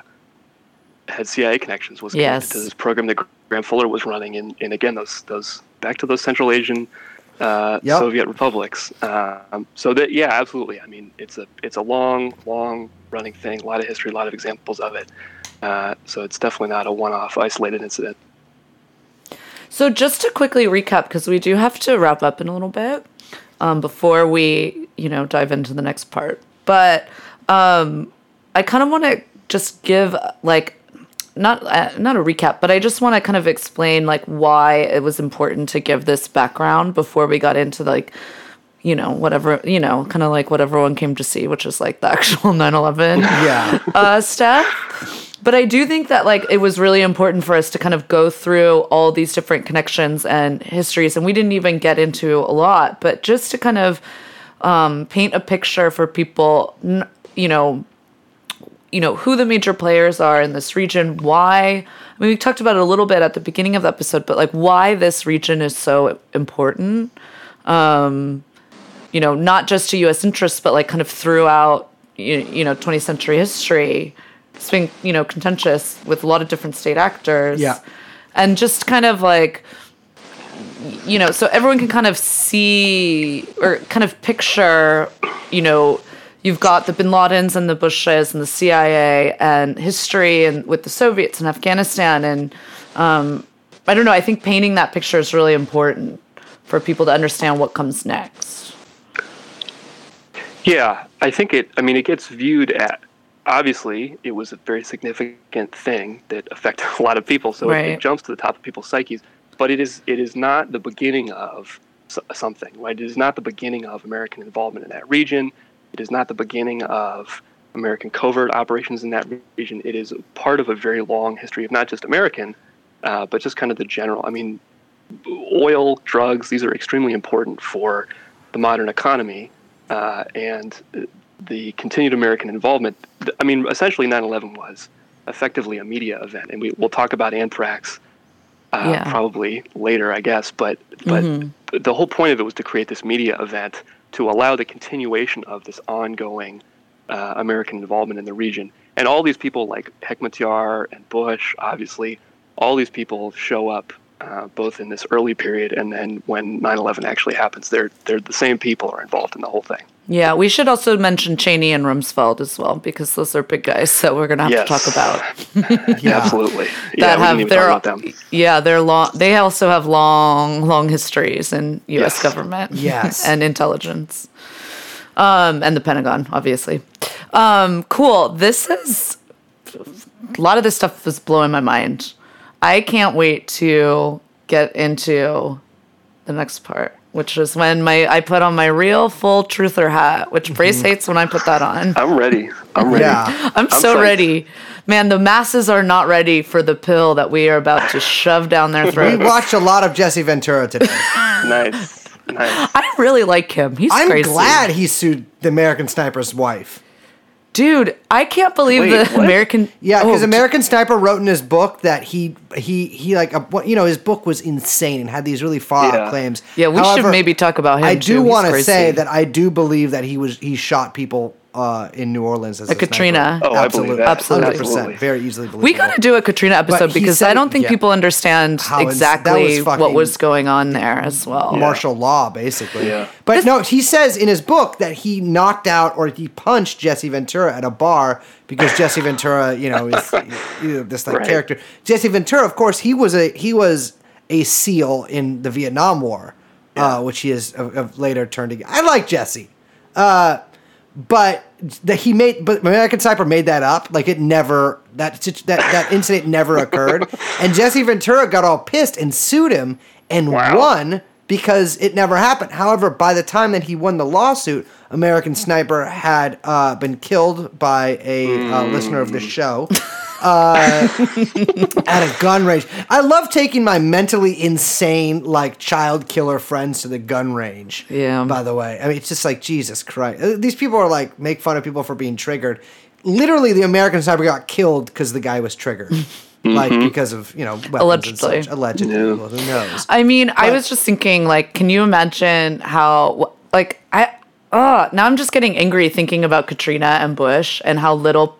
had C I A connections. Was connected yes. to this program that Graham Fuller was running, and, and again, those those back to those Central Asian uh, yep. Soviet republics. Um, so that yeah, absolutely. I mean, it's a it's a long, long running thing. A lot of history, a lot of examples of it. Uh, so it's definitely not a one-off isolated incident. So just to quickly recap, because we do have to wrap up in a little bit um, before we, you know, dive into the next part. But um, I kind of want to just give, like, not uh, not a recap, but I just want to kind of explain, like, why it was important to give this background before we got into, like, you know, whatever, you know, kind of like what everyone came to see, which is, like, the actual nine eleven yeah. uh, stuff. But I do think that, like, it was really important for us to kind of go through all these different connections and histories, and we didn't even get into a lot, but just to kind of um, paint a picture for people, you know, you know, who the major players are in this region, why, I mean, we talked about it a little bit at the beginning of the episode, but, like, why this region is so important, um, you know, not just to U S interests, but, like, kind of throughout, you, you know, twentieth century history. It's been, you know, contentious with a lot of different state actors. Yeah. And just kind of like, you know, so everyone can kind of see or kind of picture, you know, you've got the bin Ladens and the Bushes and the C I A and history and with the Soviets and Afghanistan. And um, I don't know, I think painting that picture is really important for people to understand what comes next. Yeah, I think it, I mean, it gets viewed at, obviously, it was a very significant thing that affected a lot of people, so right. it, it jumps to the top of people's psyches. But it is it is not the beginning of so- something, right? It is not the beginning of American involvement in that region. It is not the beginning of American covert operations in that region. It is part of a very long history of not just American, uh, but just kind of the general. I mean, oil, drugs, these are extremely important for the modern economy, uh, and the continued American involvement. I mean, essentially nine eleven was effectively a media event, and we, we'll talk about Anthrax uh, yeah. probably later, I guess, but but mm-hmm. the whole point of it was to create this media event to allow the continuation of this ongoing uh, American involvement in the region. And all these people like Hekmatyar and Bush, obviously, all these people show up uh, both in this early period and then when nine eleven actually happens. They're, they're the same people are involved in the whole thing. Yeah, we should also mention Cheney and Rumsfeld as well, because those are big guys that we're going to have yes. to talk about. yeah, absolutely. Yeah, that we have, didn't even talk about them. Yeah, they're long, they also have long, long histories in U S yes. government yes. and intelligence. Um, and the Pentagon, obviously. Um, cool. This is a lot of this stuff is blowing my mind. I can't wait to get into the next part, which is when my I put on my real full truther hat, which Brace mm-hmm. hates when I put that on. I'm ready. I'm ready. Yeah. I'm, I'm so psyched. ready. Man, the masses are not ready for the pill that we are about to shove down their throats. We watched a lot of Jesse Ventura today. Nice. Nice. I really like him. He's I'm crazy. I'm glad he sued the American Sniper's wife. Dude, I can't believe Wait, the what? American... Yeah, because oh, American Sniper wrote in his book that he, he, he like, you know, his book was insane and had these really far-out yeah. claims. Yeah, we However, should maybe talk about him, I do want to say that I do believe that he was he shot people uh, in New Orleans as a, a Katrina. Sniper. Oh, absolutely. I believe that. Absolutely. one hundred percent Very easily believable. We got to do a Katrina episode because said, I don't think yeah. people understand How exactly was what was going on there as well. Yeah. Martial law, basically. Yeah. But this, no, he says in his book that he knocked out or he punched Jesse Ventura at a bar because Jesse Ventura, you know, is you know, this like right. character. Jesse Ventura, of course, he was a he was a SEAL in the Vietnam War, yeah. uh, which he is uh, later turned against. I like Jesse. Uh But that he made, but American Sniper made that up. Like it never that that that incident never occurred. And Jesse Ventura got all pissed and sued him and wow. won because it never happened. However, by the time that he won the lawsuit, American Sniper had uh, been killed by a mm. uh, listener of the show uh, at a gun range. I love taking my mentally insane, like, child killer friends to the gun range. Yeah. By the way, I mean, it's just like, Jesus Christ. These people are like, make fun of people for being triggered. Literally, the American Sniper got killed because the guy was triggered. Like, mm-hmm. because of, you know, weapons Allegedly. and such. Allegedly. Yeah. Well, who knows? I mean, but, I was just thinking, like, can you imagine how, like, I, oh, now I'm just getting angry thinking about Katrina and Bush and how little,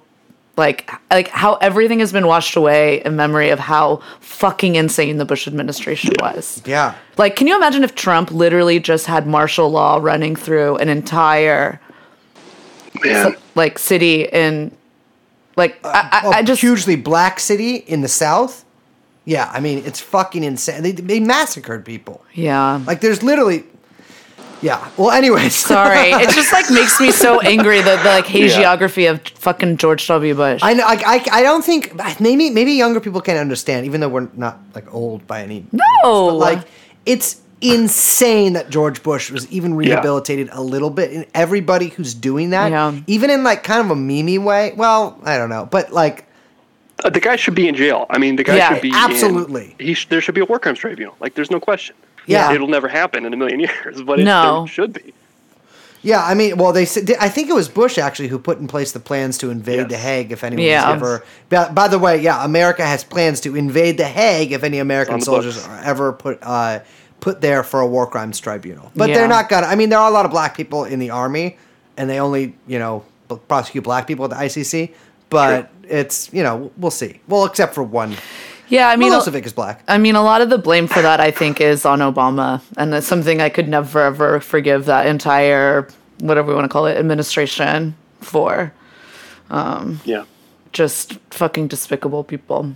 like, like how everything has been washed away in memory of how fucking insane the Bush administration was. Yeah. Like, can you imagine if Trump literally just had martial law running through an entire, Man. like, city in... Like, I, I, I just... A hugely black city in the South? Yeah, I mean, it's fucking insane. They, they massacred people. Yeah. Like, there's literally... Yeah. Well, anyways. Sorry. It just, like, makes me so angry, the, the like, hagiography yeah. of fucking George W. Bush. I know. I, I, I don't think... Maybe maybe younger people can understand, even though we're not, like, old by any... No! Means, but, like, it's insane that George Bush was even rehabilitated yeah. a little bit, and everybody who's doing that, yeah. even in like kind of a meme-y way. Well, I don't know, but like uh, the guy should be in jail. I mean, the guy yeah, should be absolutely. In, he sh- there should be a war crimes tribunal. Like, there's no question. Yeah, it'll never happen in a million years, but it no. should be. Yeah, I mean, well, they said I think it was Bush actually who put in place the plans to invade yes. The Hague. If anyone's yeah. ever, by, by the way, yeah, America has plans to invade the Hague if any American soldiers books. are ever put. Uh, put there for a war crimes tribunal. But yeah. they're not gonna, I mean, there are a lot of black people in the army and they only, you know, prosecute black people at the I C C, but sure. it's, you know, we'll see. Well, except for one. Yeah, I mean, most of it is black. I mean, a lot of the blame for that, I think, is on Obama. And that's something I could never, ever forgive that entire, whatever we want to call it, administration for. Um, yeah. Just fucking despicable people.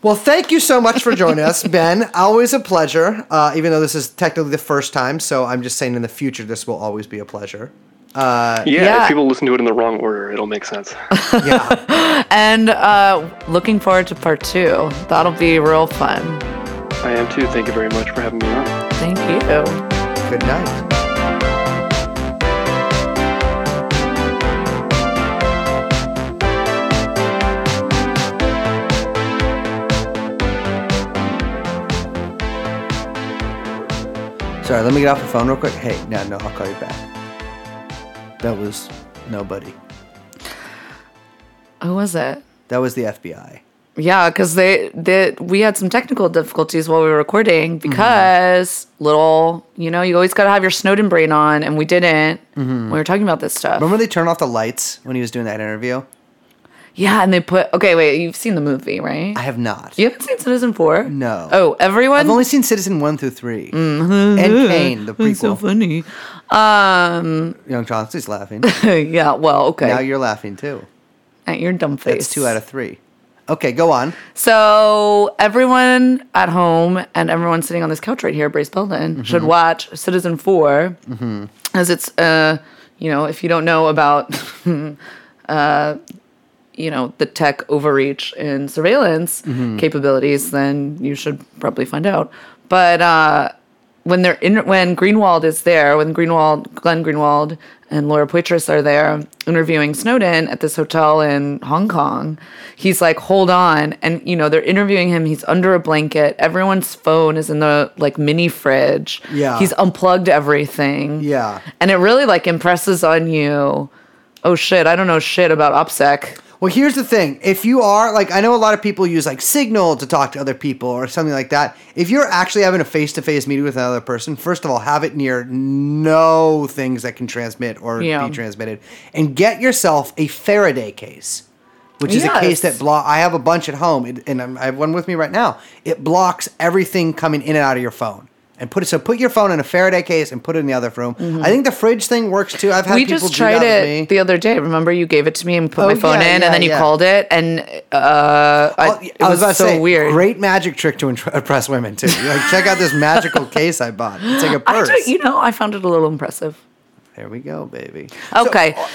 Well, thank you so much for joining us, Ben. Always a pleasure, uh, even though this is technically the first time. So I'm just saying in the future, this will always be a pleasure. Uh, yeah, yeah, if people listen to it in the wrong order, it'll make sense. Yeah. And uh, looking forward to part two. That'll be real fun. I am too. Thank you very much for having me on. Thank you. Good night. Sorry, let me get off the phone real quick. Hey, no, no, I'll call you back. That was nobody. Who was it? That was the F B I. Yeah, because they, they, we had some technical difficulties while we were recording because mm-hmm. little, you know, you always got to have your Snowden brain on, and we didn't mm-hmm. when we were talking about this stuff. Remember they turned off the lights when he was doing that interview? Yeah, and they put... Okay, wait, you've seen the movie, right? I have not. You haven't seen Citizen four? No. Oh, everyone? I've only seen Citizen one through three. Mm-hmm. And Kane, the prequel. That's so funny. Um, Young Chauncey's laughing. Yeah, well, okay. Now you're laughing, too. At your dumb face. That's two out of three. Okay, go on. So, everyone at home and everyone sitting on this couch right here, Brace Belden, mm-hmm. should watch Citizen four, mm-hmm. as it's... Uh, you know, if you don't know about, uh, you know, the tech overreach and surveillance mm-hmm. capabilities, then you should probably find out. But uh, when they're in, when Greenwald is there, when Greenwald, Glenn Greenwald and Laura Poitras are there interviewing Snowden at this hotel in Hong Kong, he's like, hold on. And, you know, they're interviewing him. He's under a blanket. Everyone's phone is in the, like, mini fridge. Yeah. He's unplugged everything. Yeah. And it really, like, impresses on you, oh, shit, I don't know shit about OPSEC. Well, here's the thing. If you are, like, I know a lot of people use, like, Signal to talk to other people or something like that. If you're actually having a face-to-face meeting with another person, first of all, have it near no things that can transmit or yeah. be transmitted. And get yourself a Faraday case, which is yes. a case that block. I have a bunch at home, it, and I'm, I have one with me right now. It blocks everything coming in and out of your phone. And put it, so put your phone in a Faraday case and put it in the other room. Mm-hmm. I think the fridge thing works too. I've had we people just tried do that it with me. The other day. Remember, you gave it to me and put oh, my phone yeah, in, yeah, and then you yeah. called it, and uh, I, well, it I was, was about so to say, weird. Great magic trick to impress women too. You're like, check out this magical case I bought. It's like a purse. I do, you know, I found it a little impressive. There we go, baby. Okay. So,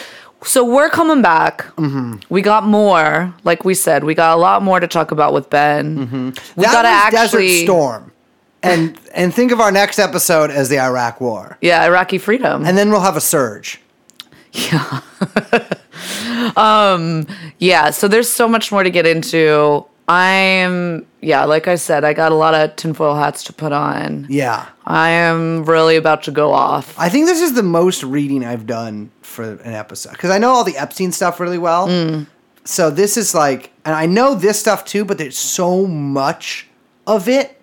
So we're coming back. Mm-hmm. We got more, like we said, we got a lot more to talk about with Ben. Mm-hmm. We got to actually Desert Storm, and and think of our next episode as the Iraq War. Yeah, Iraqi freedom, and then we'll have a surge. Yeah, um, yeah. So there's so much more to get into. I'm yeah, like I said, I got a lot of tinfoil hats to put on. Yeah, I am really about to go off. I think this is the most reading I've done for an episode, because I know all the Epstein stuff really well. Mm. So this is like, and I know this stuff too, but there's so much of it.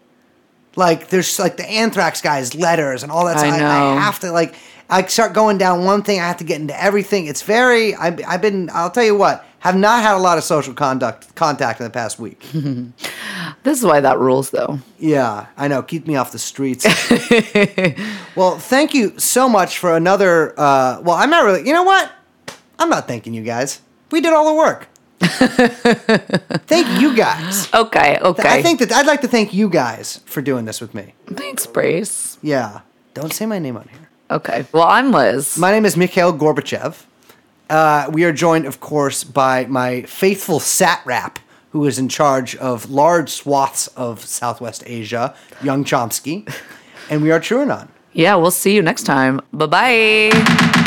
Like there's like the Anthrax guy's letters and all that. I, so I, I have to like, I start going down one thing, I have to get into everything. It's very, I, I've been, I'll tell you what, have not had a lot of social conduct contact in the past week. This is why that rules, though. Yeah, I know. Keep me off the streets. Well, thank you so much for another, uh, well, I'm not really, you know what? I'm not thanking you guys. We did all the work. Thank you guys. Okay, okay. I think that I'd like to thank you guys for doing this with me. Thanks, Brace. Yeah. Don't say my name on here. Okay. Well, I'm Liz. My name is Mikhail Gorbachev. Uh, we are joined, of course, by my faithful satrap, who is in charge of large swaths of Southwest Asia, young Chomsky. And we are cheering on. Yeah, we'll see you next time. Bye-bye.